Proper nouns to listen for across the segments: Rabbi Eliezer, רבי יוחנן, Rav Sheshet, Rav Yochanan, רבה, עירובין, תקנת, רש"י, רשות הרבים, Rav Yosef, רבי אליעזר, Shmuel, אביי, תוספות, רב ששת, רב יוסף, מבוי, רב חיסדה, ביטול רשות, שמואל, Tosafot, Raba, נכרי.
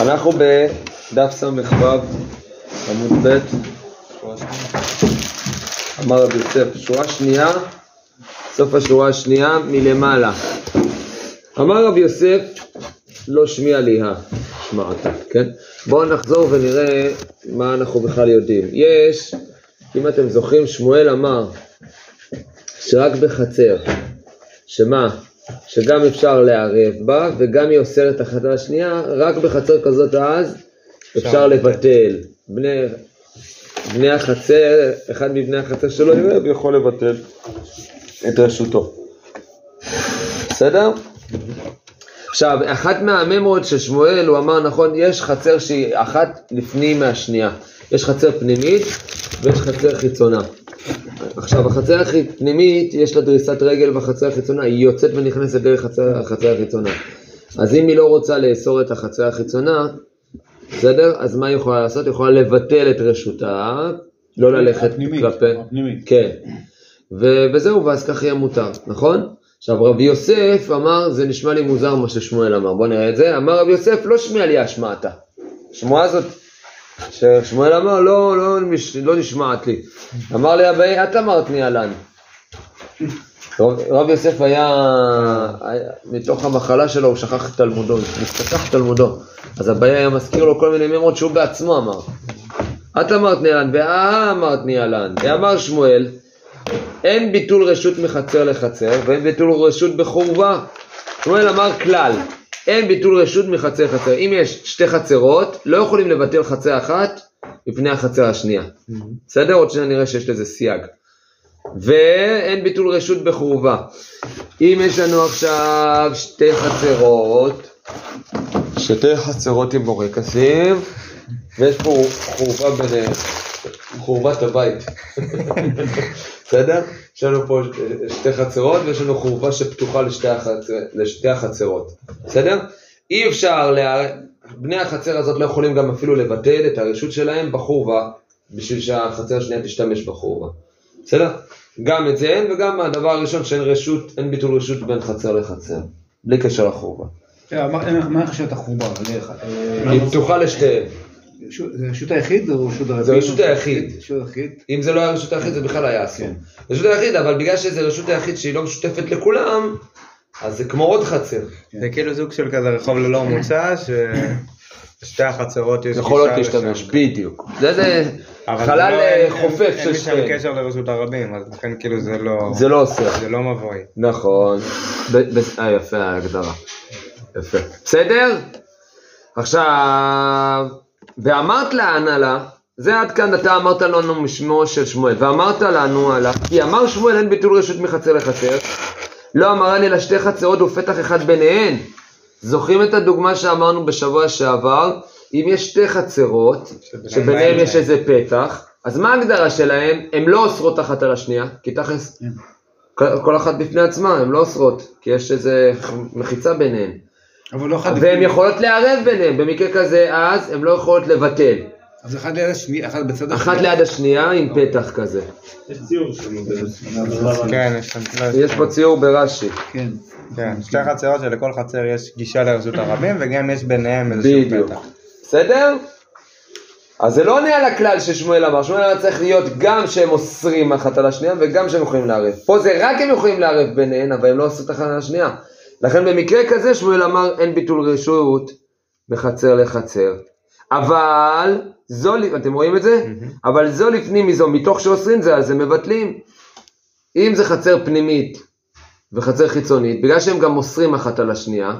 אנחנו בדף סמ"ו עמוד ב'. אמר רב יוסף, שורה שנייה, סוף השורה השנייה מלמעלה. אמר רב יוסף לא שמיע ליה שמעתה, כן? בואו נחזור ונראה מה אנחנו בכלל יודעים. יש, אם אתם זוכרים, שמואל אמר שרק בחצר, שמה? שגם אפשר לערב בה, וגם היא אוסרת החתן השנייה, רק בחצר כזאת אז אפשר לבטל. בני החצר, אחד מבני החצר שלא יראה, יכול לבטל את רשותו. בסדר? עכשיו, אחת מהממרות ששמואל, הוא אמר נכון, יש חצר שהיא אחת לפנים מהשנייה. יש חצר פנימית ויש חצר חיצונה. עכשיו, החצר הפנימית יש לה דריסת רגל בחצר החיצונה, היא יוצאת ונכנסת דרך החצר החיצונה. אז אם היא לא רוצה לאסור את החצר החיצונה, בסדר? אז מה היא יכולה לעשות? היא יכולה לבטל את רשותה, לא ללכת כלפי... הפנימית. כן. וזהו, ואז כך יהיה מותר, נכון? עכשיו, רבי יוסף אמר, זה נשמע לי מוזר מה ששמואל אמר, בוא נראה את זה. אמר רבי יוסף, לא שמיע לי השמעתה. השמועה הזאת... ששמואל אמר, לא נשמעת לי. אמר לי אבא, את אמרת לי עלן. רב יוסף היה מתוך המחלה שלו, הוא שכח את תלמודו, הוא שכח את תלמודו. אז אבא היה מזכיר לו כל מיני מימות שהוא בעצמו אמר. את אמרת לי עלן, ואה אמרת לי עלן. ואמר שמואל, אין ביטול רשות מחצר לחצר, ואין ביטול רשות בחורבה. שמואל אמר כלל. אין ביטול רשות מחצר לחצר. אם יש שתי חצרות, לא יכולים לבטל חצר אחת מפני החצר השנייה. בסדר? עוד שנייה נראה שיש לזה סייג. ואין ביטול רשות בחורבה. אם יש לנו עכשיו שתי חצרות עם בורקסים, ויש פה חורבה ביניהם, חורבת הבית. בסדר? יש לנו פה שתי חצרות, ויש לנו חורבה שפתוחה לשתי החצרות. בסדר? אי אפשר, בני החצר הזאת לא יכולים גם אפילו לבטל את הרשות שלהם בחורבה, בשביל שהחצר השנייה תשתמש בחורבה. בסדר? גם את זה אין, וגם הדבר הראשון שאין רשות, אין ביטול רשות בין חצר לחצר. בלי קשר לחורבה. מה חשבת החורבה? היא פתוחה לשתיהם. זה רשות היחיד או רשות הרבים? זה רשות היחיד. אם זה לא היה רשות היחיד זה בכלל היה אסור. זה רשות היחיד, אבל בגלל שזה רשות היחיד שהיא לא משותפת לכולם, אז זה כמו עוד חצר. זה כאילו זוג של כזה רחוב ללא מוצא, ששתי החצרות יש... יכולות להשתמש, בדיוק. זה חלל חופף של שתי. אין לי שם קשר לרשות הרבים, אז לכן כאילו זה לא... זה לא אוסר. זה לא מבואי. נכון. יפה ההגדרה. יפה. בסדר? עכשיו... ואמרת להנהלה, זה עד כאן אתה אמרת לנו משמו של שמואל, ואמרת לנו עלה, כי אמר שמואל אין ביטול רשות מחצר לחצר, לא אמרן אלא שתי חצרות ופתח אחד ביניהן. זוכרים את הדוגמה שאמרנו בשבוע שעבר, אם יש שתי חצרות, שביניהן יש איזה פתח, אז מה ההגדרה שלהן? הן לא אוסרות אחת על השנייה, כי תכלס, כל אחת בפני עצמה, הן לא אוסרות, כי יש איזה מחיצה ביניהן. והן יכולות לערב ביניהם, במקרה כזה אז הן לא יכולות לבטל. אז אחת ליד השנייה, אחת בצד השנייה. אחת ליד השנייה עם פתח כזה. יש ציור שלנו ברש"י. כן, יש פה ציור ברש"י. כן. שתי חצרות שלכל חצר יש גישה לרשות הרבים וגם יש ביניהם איזשהו פתח. בדיוק. בסדר? אז זה לא עונה על הכלל ששמואל אמר. שמואל אמר צריך להיות גם שהם אוסרים אחת על השנייה וגם שהם יכולים לערב. פה זה רק הם יכולים לערב ביניהם, אבל הם לא עושים אחת על השנייה. לכן במקרה כזה שמואל אמר אין ביטול רשות מחצר לחצר. אבל זו, אתם רואים את זה? אבל זו לפנים מזו, מתוך שאוסרים זה, אז הם מבטלים. אם זה חצר פנימית וחצר חיצונית, בגלל שהם גם אוסרים אחת על השנייה,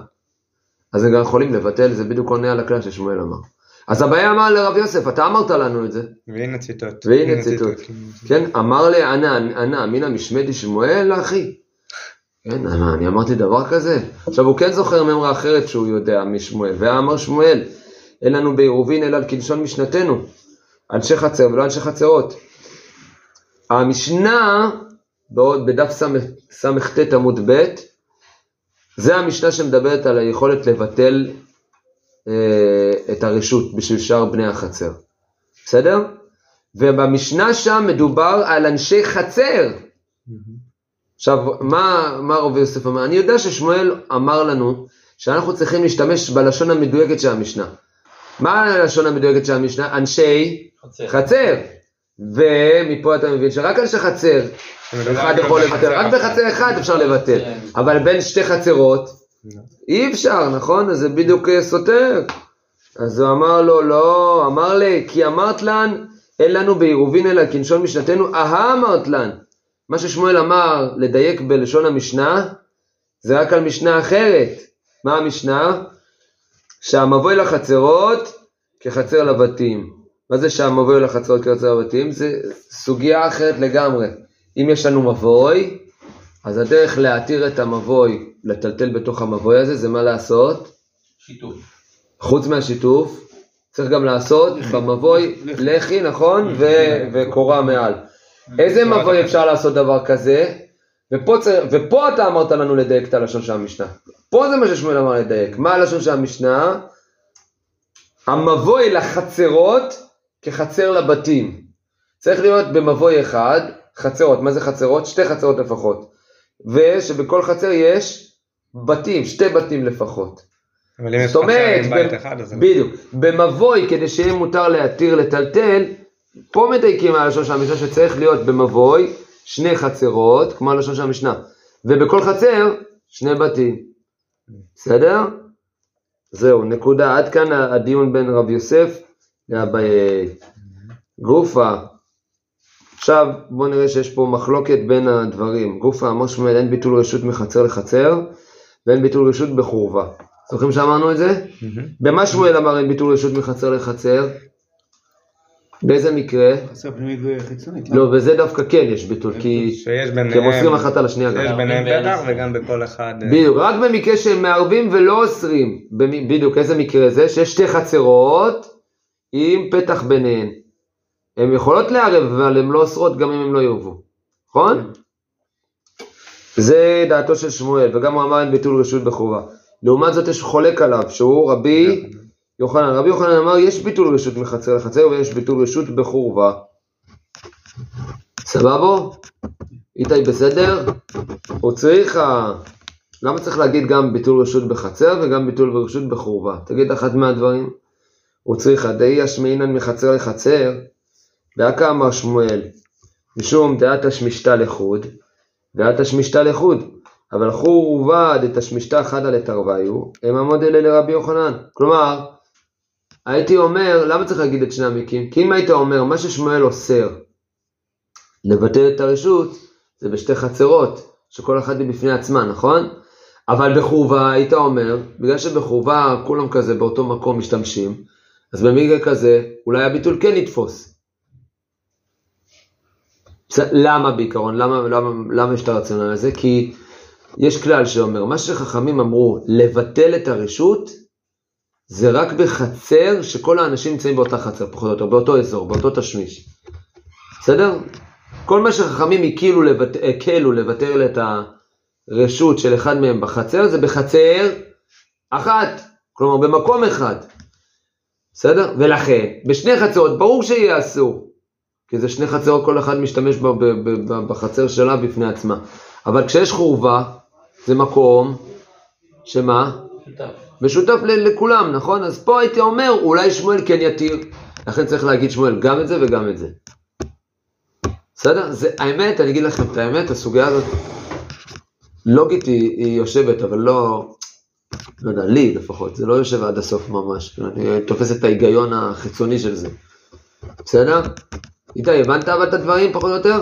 אז הם גם יכולים לבטל, זה בדיוק עונה על הכלל ששמואל אמר. אז הבעיה אמר לרב יוסף, אתה אמרת לנו את זה. והנה ציטוט. והנה ציטוט. כן, אמר לי, ענה, מן המשמדי שמואל, אחי. כן, אני אמרתי דבר כזה. עכשיו הוא כן זוכר ממרה אחרת שהוא יודע משמואל, ואמר שמואל, אין לנו בעירובין אלא על כלשון משנתנו, אנשי חצר ולא אנשי חצרות. המשנה, בדף סמ"ט עמוד ב', זה המשנה שמדברת על היכולת לבטל את הרשות בשביל שאר בני החצר. בסדר? ובמשנה שם מדובר על אנשי חצר. עכשיו, מה רב יוסף אמר? אני יודע ששמואל אמר לנו שאנחנו צריכים להשתמש בלשון המדויקת של המשנה. מה הלשון המדויקת של המשנה? אנשי חצר. ומפה אתה מבין שרק אנשי חצר אחד יכול לוותר, רק בחצר אחד אפשר לוותר, אבל בין שתי חצרות אי אפשר, נכון? אז זה בדיוק סותר. אז הוא אמר לו, לא, אמר לי, כי אמרת לן, אין לנו בעירובין אלא כנשון משנתנו, אמרת לן. מה ששמואל אמר, לדייק בלשון המשנה, זה רק על משנה אחרת. מה המשנה? שהמבוי לחצרות כחצר לבתים. מה זה שהמבוי לחצרות כחצר לבתים? זה סוגיה אחרת לגמרי. אם יש לנו מבוי, אז הדרך להתיר את המבוי, לטלטל בתוך המבוי הזה, זה מה לעשות? שיתוף. חוץ מהשיתוף, צריך גם לעשות במבוי לחי, נכון? וקורה מעל. איזה מבוי אפשר לעשות דבר כזה? ופה אתה אמרת לנו לדייק את הלשון של המשנה. פה זה מה ששמואל אמר לדייק. מה הלשון של המשנה? המבוי לחצרות כחצר לבתים. צריך להיות במבוי אחד, חצרות. מה זה חצרות? שתי חצרות לפחות. ושבכל חצר יש בתים, שתי בתים לפחות. אבל אם יש חצר עם בית אחד, אז... בדיוק, במבוי, כדי שיהיה מותר להתיר לטלטל, פה מדייקים הלשון של המשנה שצריך להיות במבוי, שני חצרות, כמו הלשון של המשנה, ובכל חצר, שני בתים. בסדר? זהו, נקודה. עד כאן הדיון בין רב יוסף, גופה. עכשיו, בואו נראה שיש פה מחלוקת בין הדברים. גופה, משה אומר, אין ביטול רשות מחצר לחצר, ואין ביטול רשות בחורבה. זוכרים שאמרנו את זה? במה שמואל אמר אין ביטול רשות מחצר לחצר? באיזה מקרה? חצר פנימית וחיצונית. לא, וזה דווקא כן יש ביטול, כי הם אוסרים אחת על השנייה גם. יש ביניהם באדר וגם בכל אחד. בדיוק, רק במקרה שהם מערבים ולא אוסרים. בדיוק, איזה מקרה זה? שיש שתי חצרות עם פתח ביניהן. הן יכולות לערב, אבל הן לא אוסרות גם אם הן לא יובו. נכון? זה דעתו של שמואל, וגם הוא אמר אין ביטול רשות בחורבה. לעומת זאת יש חולק עליו, שהוא רבי יוחנן. רבי יוחנן אמר, יש ביטול רשות מחצר לחצר, ויש ביטול רשות בחורבה. סבבו? איתי בסדר? הוא צריך, למה צריך להגיד גם ביטול רשות בחצר, וגם ביטול רשות בחורבה? תגיד אחת מהדברים. הוא צריך, דאי השמינן מחצר לחצר, דאקה אמר שמואל, משום דעת השמישתה לחוד, דעת השמישתה לחוד. אבל חורבה דתשמישתא חדא לתרוויו, הם עמוד אלה לרבי יוחנן. כלומר, הייתי אומר, למה צריך להגיד את שני המקרים? כי אם היית אומר, מה ששמואל אוסר, לבטל את הרשות, זה בשתי חצרות, שכל אחת היא בפני עצמה, נכון? אבל בחורבה, היית אומר, בגלל שבחורבה כולם כזה באותו מקום משתמשים, אז במקרה כזה, אולי הביטול כן יתפוס. למה בעיקרון? למה יש את הרציונל הזה? כי... יש כלל שאומר, מה שחכמים אמרו, לבטל את הרשות, זה רק בחצר שכל האנשים נמצאים באותה חצר, פחות או יותר, באותו אזור, באותו תשמיש. בסדר? כל מה שחכמים הקלו לבטל את הרשות של אחד מהם בחצר, זה בחצר אחת, כלומר במקום אחד. בסדר? ולכן, בשני חצרות, ברור שיהיה אסור, כי זה שני חצרות, כל אחד משתמש בחצר שלה בפני עצמה. אבל כשיש חורבה, זה מקום שמה? משותף לכולם, נכון? אז פה הייתי אומר, אולי שמואל כן יתיר. לכן צריך להגיד שמואל גם את זה וגם את זה. בסדר? זה האמת, אני אגיד לכם את האמת, הסוגיה הזאת, לוגית היא יושבת, אבל לא יודע, לי לפחות, זה לא יושב עד הסוף ממש. אני תופס את ההיגיון החיצוני של זה. בסדר? איתי, הבנת אבל את הדברים פחות או יותר?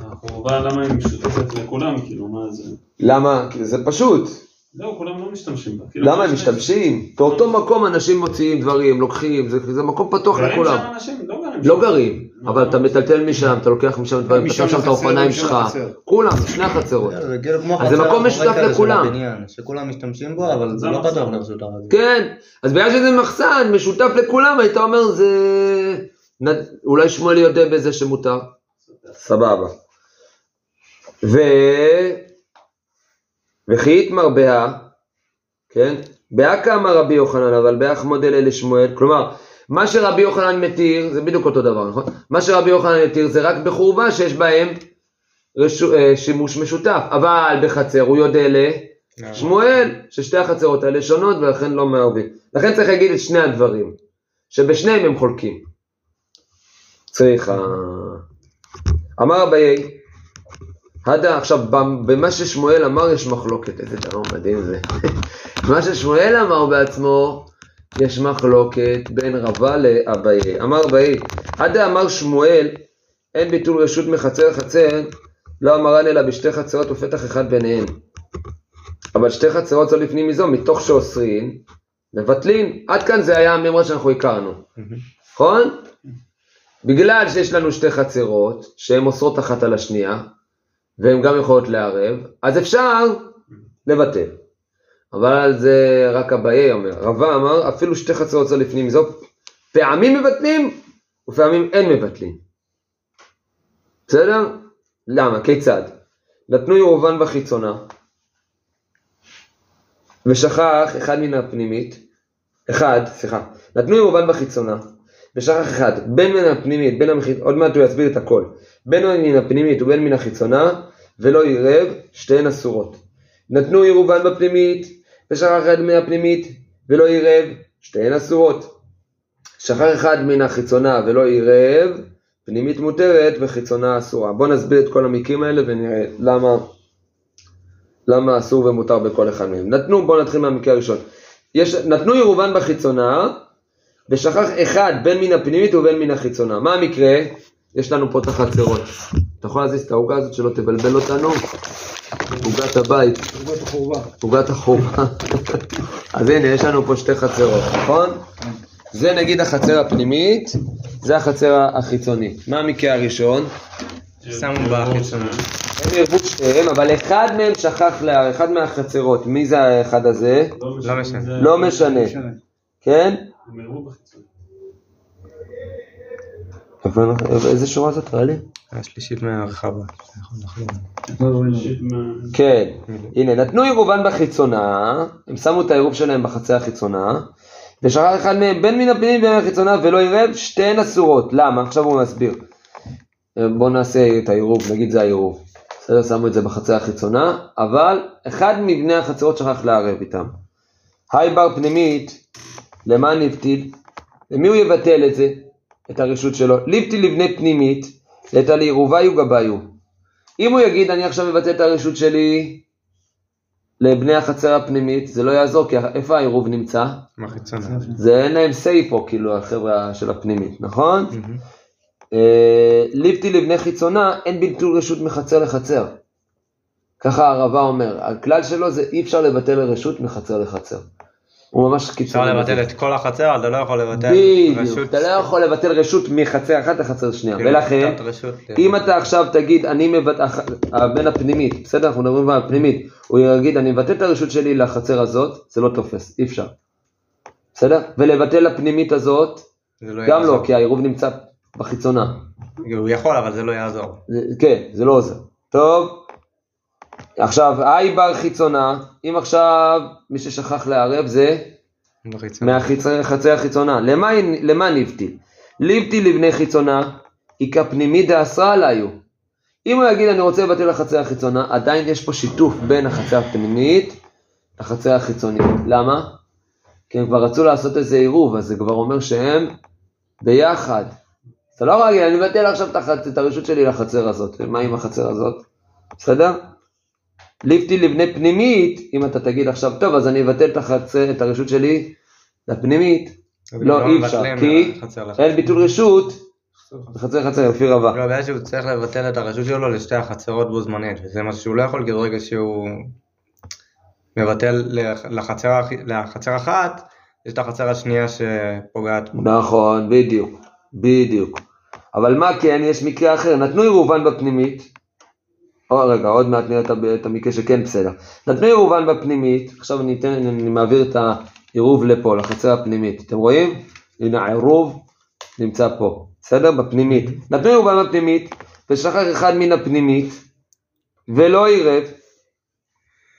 החורבה, למה היא משותפת לכולם? כאילו, מה זה? למה? זה פשוט. לא, כולם לא משתמשים בה. למה הם משתמשים? באותו מקום אנשים מוציאים דברים, לוקחים, זה מקום פתוח לכולם. לא גרים, אבל אתה מטלטל משם, אתה לוקח משם דברים, אתה שם את האופניים שלך. כולם, שני החצרות. אז זה מקום משותף לכולם. שכולם משתמשים בו, אבל זה לא פתוח לרשות הרבים. כן, אז בגלל שזה מחסן, משותף לכולם, היית אומר, זה... אולי שמואל יודע בזה שמותר. סבבה. וכי יתמר בה, כן? בה כמה רבי יוחנן, אבל בה חמודל אלה שמואל, כלומר, מה שרבי יוחנן מתיר, זה בדיוק אותו דבר, נכון? מה שרבי יוחנן מתיר זה רק בחורבה שיש בהם שימוש משותף, אבל בחצר הוא יודע שמואל ששתי החצרות האלה שונות ולכן לא מערבים. לכן צריך להגיד את שני הדברים, שבשניהם הם חולקים. צריך אמר רבי, עכשיו במה ששמואל אמר יש מחלוקת, איזה דבר מדהים זה. מה ששמואל אמר בעצמו, יש מחלוקת בין רבה לאביי. אמר רבי, עדה אמר שמואל, אין ביטול רשות מחצר לחצר, לא אמרן אלא בשתי חצרות ופתח אחד ביניהן. אבל שתי חצרות זו לפנים מזו, מתוך שאוסרין, מבטלין. עד כאן זה היה הממרה שאנחנו הכרנו. נכון? בגלל שיש לנו שתי חצרות, שהן אוסרות אחת על השנייה, והן גם יכולות לערב, אז אפשר לבטל. אבל זה רק אביי אומר. רבה אמר, אפילו שתי חצרות זו לפנים זו, פעמים מבטלים, ופעמים אין מבטלים. בסדר? למה? כיצד? נתנו עירובין בחיצונה, ושכח אחד מן הפנימית, נתנו עירובין בחיצונה, ושכח אחד, בין מן הפנימית, עוד מעט הוא יסביר את הכל, בין מן הפנימית ובין מן החיצונה, ולא עירב, שתיהן אסורות. נתנו עירובין בפנימית, ושכח אחד מן הפנימית, ולא עירב, שתיהן אסורות. שכח אחד מן החיצונה ולא עירב, פנימית מותרת וחיצונה אסורה. בואו נסביר את כל המקרים האלה ונראה למה אסור ומותר בכל אחד מהם. בואו נתחיל מהמקרה הראשון. נתנו עירובין בחיצונה, ושכח אחד בין מן הפנימית ובין מן החיצונה. מה המקרה? יש לנו פה את החצרות. אתה יכול להזיז את העוגה הזאת שלא תבלבל אותנו? עוגת הבית. עוגת החורבה. עוגת החורבה. אז הנה, יש לנו פה שתי חצרות, נכון? זה נגיד החצר הפנימית, זה החצר החיצונית. מה המקרה הראשון? שמו בחיצונית. הם ערבו שתיהם, אבל אחד מהם שכח לערב, אחד מהחצרות. מי זה האחד הזה? לא משנה. לא משנה. כן? הם ערבו בחיצונית. אבל איזה שורה זאת ראה לי? השלישית מהרחבה. כן, הנה, נתנו עירובין בחיצונה, הם שמו את העירוב שלהם בחצר החיצונה, ושכח אחד מהם בין מן הפנימית ובין מן החיצונה ולא עירב, שתיהן אסורות. למה? עכשיו הוא מסביר. בואו נעשה את העירוב, נגיד זה העירוב. בסדר, שמו את זה בחצר החיצונה, אבל אחד מבני החצרות שכח לערב איתם. היי בר פנימית, למה נבטיל? למי הוא יבטל את זה? את הרשות שלו. ליבתי לבני פנימית, את הלירוביו גביו. אם הוא יגיד, אני עכשיו מבטא את הרשות שלי לבני החצר הפנימית, זה לא יעזור, כי איפה העירוב נמצא? מחיצונה. זה אין להם סי פה, כאילו, החברה של הפנימית, נכון? ליבתי לבני חיצונה, אין ביטול רשות מחצר לחצר. ככה הרבה אומר, הכלל שלו זה אי אפשר לבטל רשות מחצר לחצר. הוא ממש קיצור. אפשר לבטל את כל החצר, אתה לא יכול לבטל רשות. בדיוק, אתה לא יכול לבטל רשות מחצר אחת לחצר שנייה. ולכן, אם אתה עכשיו תגיד, אני מבטא, הבן הפנימית, בסדר, אנחנו מדברים על הפנימית, הוא יגיד, אני מבטא את הרשות שלי לחצר הזאת, זה לא תופס, אי אפשר. בסדר? ולבטל הפנימית הזאת, גם לא, כי העירוב נמצא בחיצונה. הוא יכול, אבל זה לא יעזור. כן, זה לא עוזר. טוב. עכשיו, אי בר חיצונה, אם עכשיו מי ששכח לערב זה מהחצר החיצונה, למה ליבתי? ליבתי לבני חיצונה, היא כפנימית דאסרה עליו. אם הוא יגיד אני רוצה לבטל לחצר החיצונה, עדיין יש פה שיתוף בין החצר הפנימית לחצר החיצונית. למה? כי הם כבר רצו לעשות איזה עירוב, אז זה כבר אומר שהם ביחד. אתה לא רגיל, אני מבטל עכשיו את הרשות שלי לחצר הזאת, ומה עם החצר הזאת? בסדר? ליבתי לבני פנימית, אם אתה תגיד עכשיו, טוב, אז אני אבטל את הרשות שלי לפנימית. לא, אי אפשר, כי אין ביטול רשות, חצר, לפי רבה. לא, הבעיה שהוא צריך לבטל את הרשות שלו לשתי החצרות בו זמנית, וזה משהו שהוא לא יכול, כי ברגע שהוא מבטל לחצר אחת, יש את החצר השנייה שפוגעת. נכון, בדיוק. אבל מה כן, יש מקרה אחר, נתנו עירובין בפנימית, רגע, עוד מעט נראה את המקרה שכן בסדר. נתנו עירובין בפנימית, עכשיו אני מעביר את העירוב לפה, לחצר הפנימית. אתם רואים? הנה העירוב נמצא פה. בסדר? בפנימית. נתנו עירובין בפנימית, ושכח אחד מן הפנימית, ולא עירב,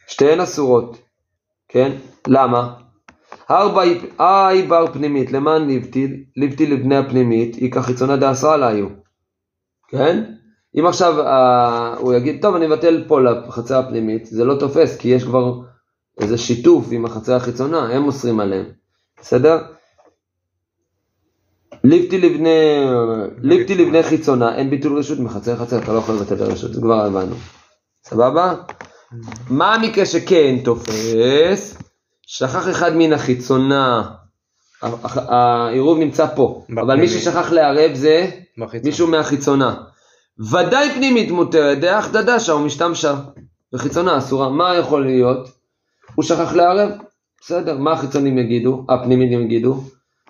שתיהן אסורות. כן? למה? אי בר פנימית, למען ליבתי לבני הפנימית, היא כחיצונה דאסרה עליו. כן? אם עכשיו הוא יגיד, טוב, אני מבטל פה לחצר הפנימית, זה לא תופס, כי יש כבר איזה שיתוף עם החצר החיצונה, הם מוסרים עליהם, בסדר? ליבתי לבני חיצונה, אין ביטול רשות מחצר לחצר, אתה לא יכול לבטל רשות, זה כבר הבנו, סבבה? מה המקרה שכן תופס? שכח אחד מן החיצונה, העירוב נמצא פה, אבל מי ששכח לערב זה מישהו מהחיצונה, ודאי פנימית מותרת, דעה חדשה או משתמשה, וחיצונה אסורה, מה יכול להיות? הוא שכח לערב, בסדר, מה החיצונים יגידו? הפנימיים יגידו?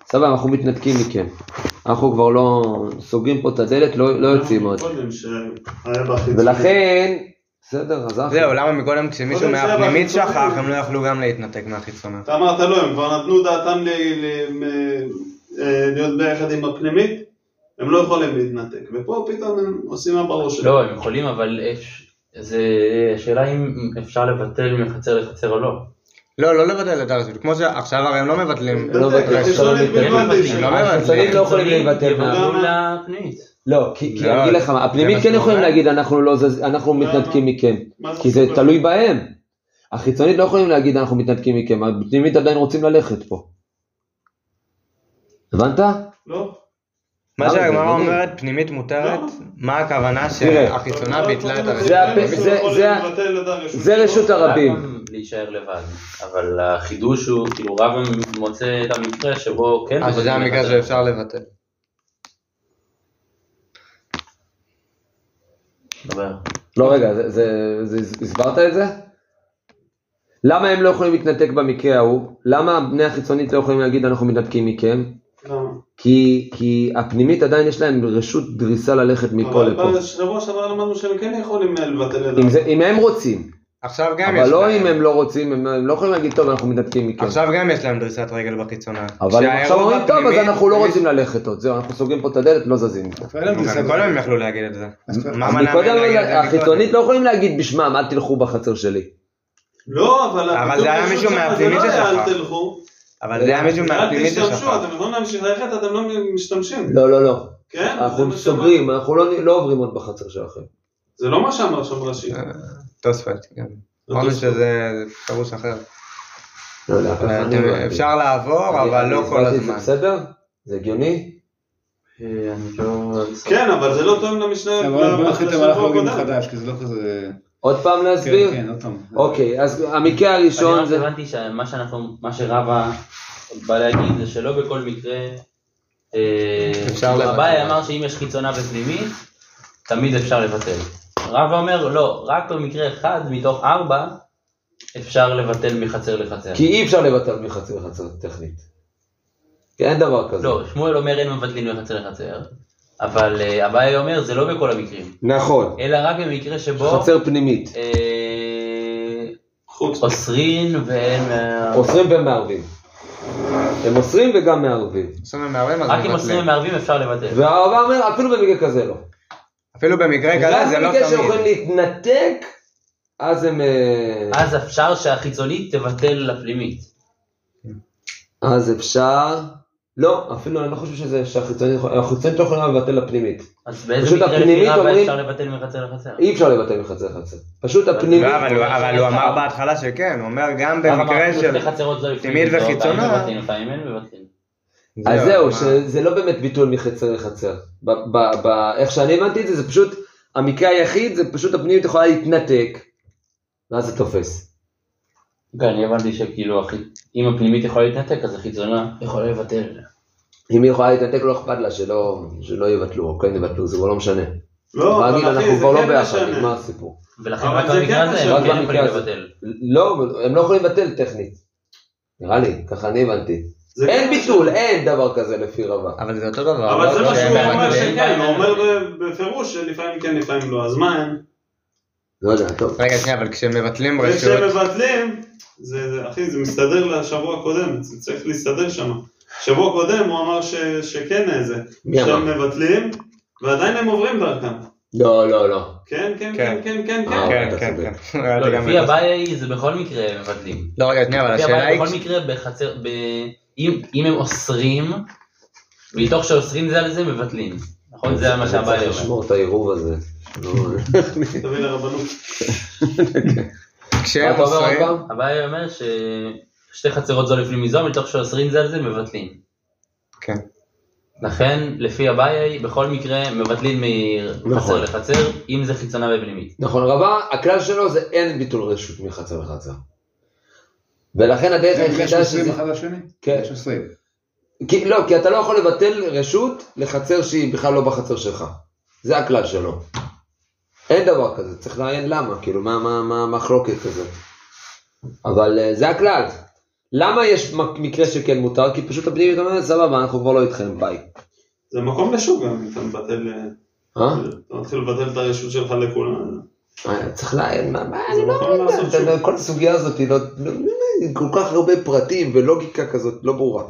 סבבה, אנחנו מתנתקים מכם, אנחנו כבר לא סוגרים פה את הדלת, לא יוצאים עוד. ולכן, בסדר, אז אחרי. זהו, למה מקודם כשמישהו מהפנימית שכח, הם לא יכלו גם להתנתק מהחיצונה. אתה אמרת לא, הם כבר נתנו דעתם להיות ביחד עם הפנימית, הם לא יכולים להתנתק, ופה פתאום הם עושים מה בראש שלהם. לא, הם יכולים, אבל השאלה אם אפשר לבטל מחצר לחצר או לא. לא לבטל את הרשות, כמו שעכשיו הרי הם לא מבטלים. לא יכולים לבטל. לא, כי אגיד לך, הפנימית כן יכולים להגיד אנחנו מתנתקים מכם, כי זה תלוי בהם. החיצונית לא יכולים להגיד אנחנו מתנתקים מכם, הפנימית עדיין רוצים ללכת פה. הבנת? לא. מה שהגמרא אומרת, פנימית מותרת, מה הכוונה שהחיצונה ביטלה את הרשות? זה רשות הרבים. להישאר לבד, אבל החידוש הוא, כאילו רב מוצא את המקרה שבו כן... אז זה המקרה שאפשר לבטל. לא רגע, הסברת את זה? למה הם לא יכולים להתנתק במקרה ההוא? למה בני החיצונית לא יכולים להגיד אנחנו מתנתקים מכם? כי הפנימית עדיין יש להם רשות דריסה ללכת מפה לפה. אבל שבוע שעבר למדנו שהם כן יכולים לבטל את זה. אם הם רוצים. עכשיו גם יש. אבל לא אם הם לא רוצים, הם לא יכולים להגיד טוב, אנחנו מתנתקים מכם. עכשיו גם יש להם דריסת רגל בחיצונה. אבל עכשיו אומרים טוב, אז אנחנו לא רוצים ללכת עוד. זהו, אנחנו סוגרים פה את הדלת, לא זזים. כל הם יכלו להגיד את זה. החיצונית לא יכולים להגיד בשמם, אל תלכו בחצר שלי. לא, אבל זה היה מישהו מהפנימית ששכח. אבל זה היה מישהו מהפנימית ששכח. אל תשתמשו, אתם יכולים להמשיך ללכת, אתם לא משתמשים. לא. אנחנו סוגרים, אנחנו לא עוברים עוד בחצר שלכם. זה לא מה שאמר שם ראשי. תוספת, כן. נכון שזה פירוש אחר. אפשר לעבור, אבל לא כל הזמן. בסדר? זה הגיוני? כן, אבל זה לא טועם למשנה. אבל בוא נחליט על החוגים מחדש, כי זה לא כזה... עוד פעם להסביר? כן, עוד פעם. אוקיי, אז המקרה הראשון זה... אני הבנתי שמה שרבה בא להגיד זה שלא בכל מקרה... רבה אמר שאם יש חיצונה בפנימית, תמיד אפשר לבטל. רב אומר, לא, רק במקרה אחד מתוך 4 אפשר לבטל מחצר לחצר. כי אי אפשר לבטל מחצר לחצר טכנית. כי אין דבר כזה. לא, שמואל אומר אין מבטלים מחצר לחצר, אבל אביי אומר זה לא בכל המקרים. נכון. אלא רק במקרה שבו... חצר פנימית. אוסרין והם... אוסרין ומערבים. הם אוסרין וגם מערבים. רק אם אוסרין ומערבים אפשר לבטל. והרב אומר אפילו במקרה כזה לא. אפילו במקרה כזה זה לא תמיד. רק בגלל שאוכלים להתנתק, אז הם... אז אפשר שהחיצונית תבטל לפנימית. אז אפשר... לא, אפילו אני לא חושב שזה שהחיצונית לא יכולה לבטל לפנימית. אז באיזה מקרה רבה אפשר לבטל מחצר לחצר? אי אפשר לבטל מחצר לחצר. פשוט הפנימית... אבל הוא אמר בהתחלה שכן, הוא אומר גם במקרה של פנימית וחיצונה. אז זהו, שזה לא באמת ביטול מחצר לחצר. איך שאני הבנתי את זה, זה פשוט, המקרה היחיד, זה פשוט הפנימית יכולה להתנתק, ואז זה תופס. כן, אני הבנתי שכאילו, אם הפנימית יכולה להתנתק, אז החיצונה יכולה לבטל. אם היא יכולה להתנתק, לא אכפת לה, שלא יבטלו, או כן יבטלו, זה כבר לא משנה. לא, אנחנו כבר לא ביחד, נגמר הסיפור. ולכן רק במקרה הזה, הם כן יכולים לבטל. לא, הם לא יכולים לבטל טכנית. נראה לי, ככה אני הבנתי. אין ביטול, אין דבר כזה לפי רבה. אבל זה אותו דבר. אבל זה מה שהוא אומר שכן, הוא אומר בפירוש שלפעמים כן, לפעמים לא, אז מה הם? לא יודע, טוב. רגע, שנייה, אבל כשמבטלים רשות... כשמבטלים, אחי, זה מסתדר לשבוע קודם, זה צריך להסתדר שם. שבוע קודם הוא אמר שכן איזה. כשהם מבטלים, ועדיין הם עוברים דרכם. לא. כן. לפי הבעיה זה בכל מקרה מבטלים. לא, רגע, שנייה, אבל השאלה היא... בכל מקרה בחצר... אם הם אוסרים, מתוך שאוסרים זה על זה, מבטלים. נכון? זה מה שהבא יראה. צריך לשמור את העירוב הזה. תביא לרבנות. כשהם עושים... הבעיה אומר ששתי חצרות זו לפני מזו, מתוך שעשרים זה על זה מבטלים. כן. לכן, לפי הבעיה, בכל מקרה מבטלים מחצר לחצר, אם זה חיצונה ופנימית. נכון, רבה, הכלל שלו זה אין ביטול רשות מחצר לחצר. ולכן הדרך היחידה שזה... יש 20 אחד השני? כן. יש 20. לא, כי אתה לא יכול לבטל רשות לחצר שהיא בכלל לא בחצר שלך. זה הכלל שלו. אין דבר כזה, צריך לעיין למה, כאילו, מה מחלוקת כזה. אבל זה הכלל. למה יש מקרה שכן מותר? כי פשוט הפנימית אומרת, סבבה, אנחנו כבר לא איתכם, ביי. זה מקום לשוק, אתה מבטל... אתה מתחיל לבטל את הרשות שלך לכולם. צריך לעיין, מה, אני לא יודע. כל הסוגיה הזאת היא כל כך הרבה פרטים ולוגיקה כזאת, לא ברורה.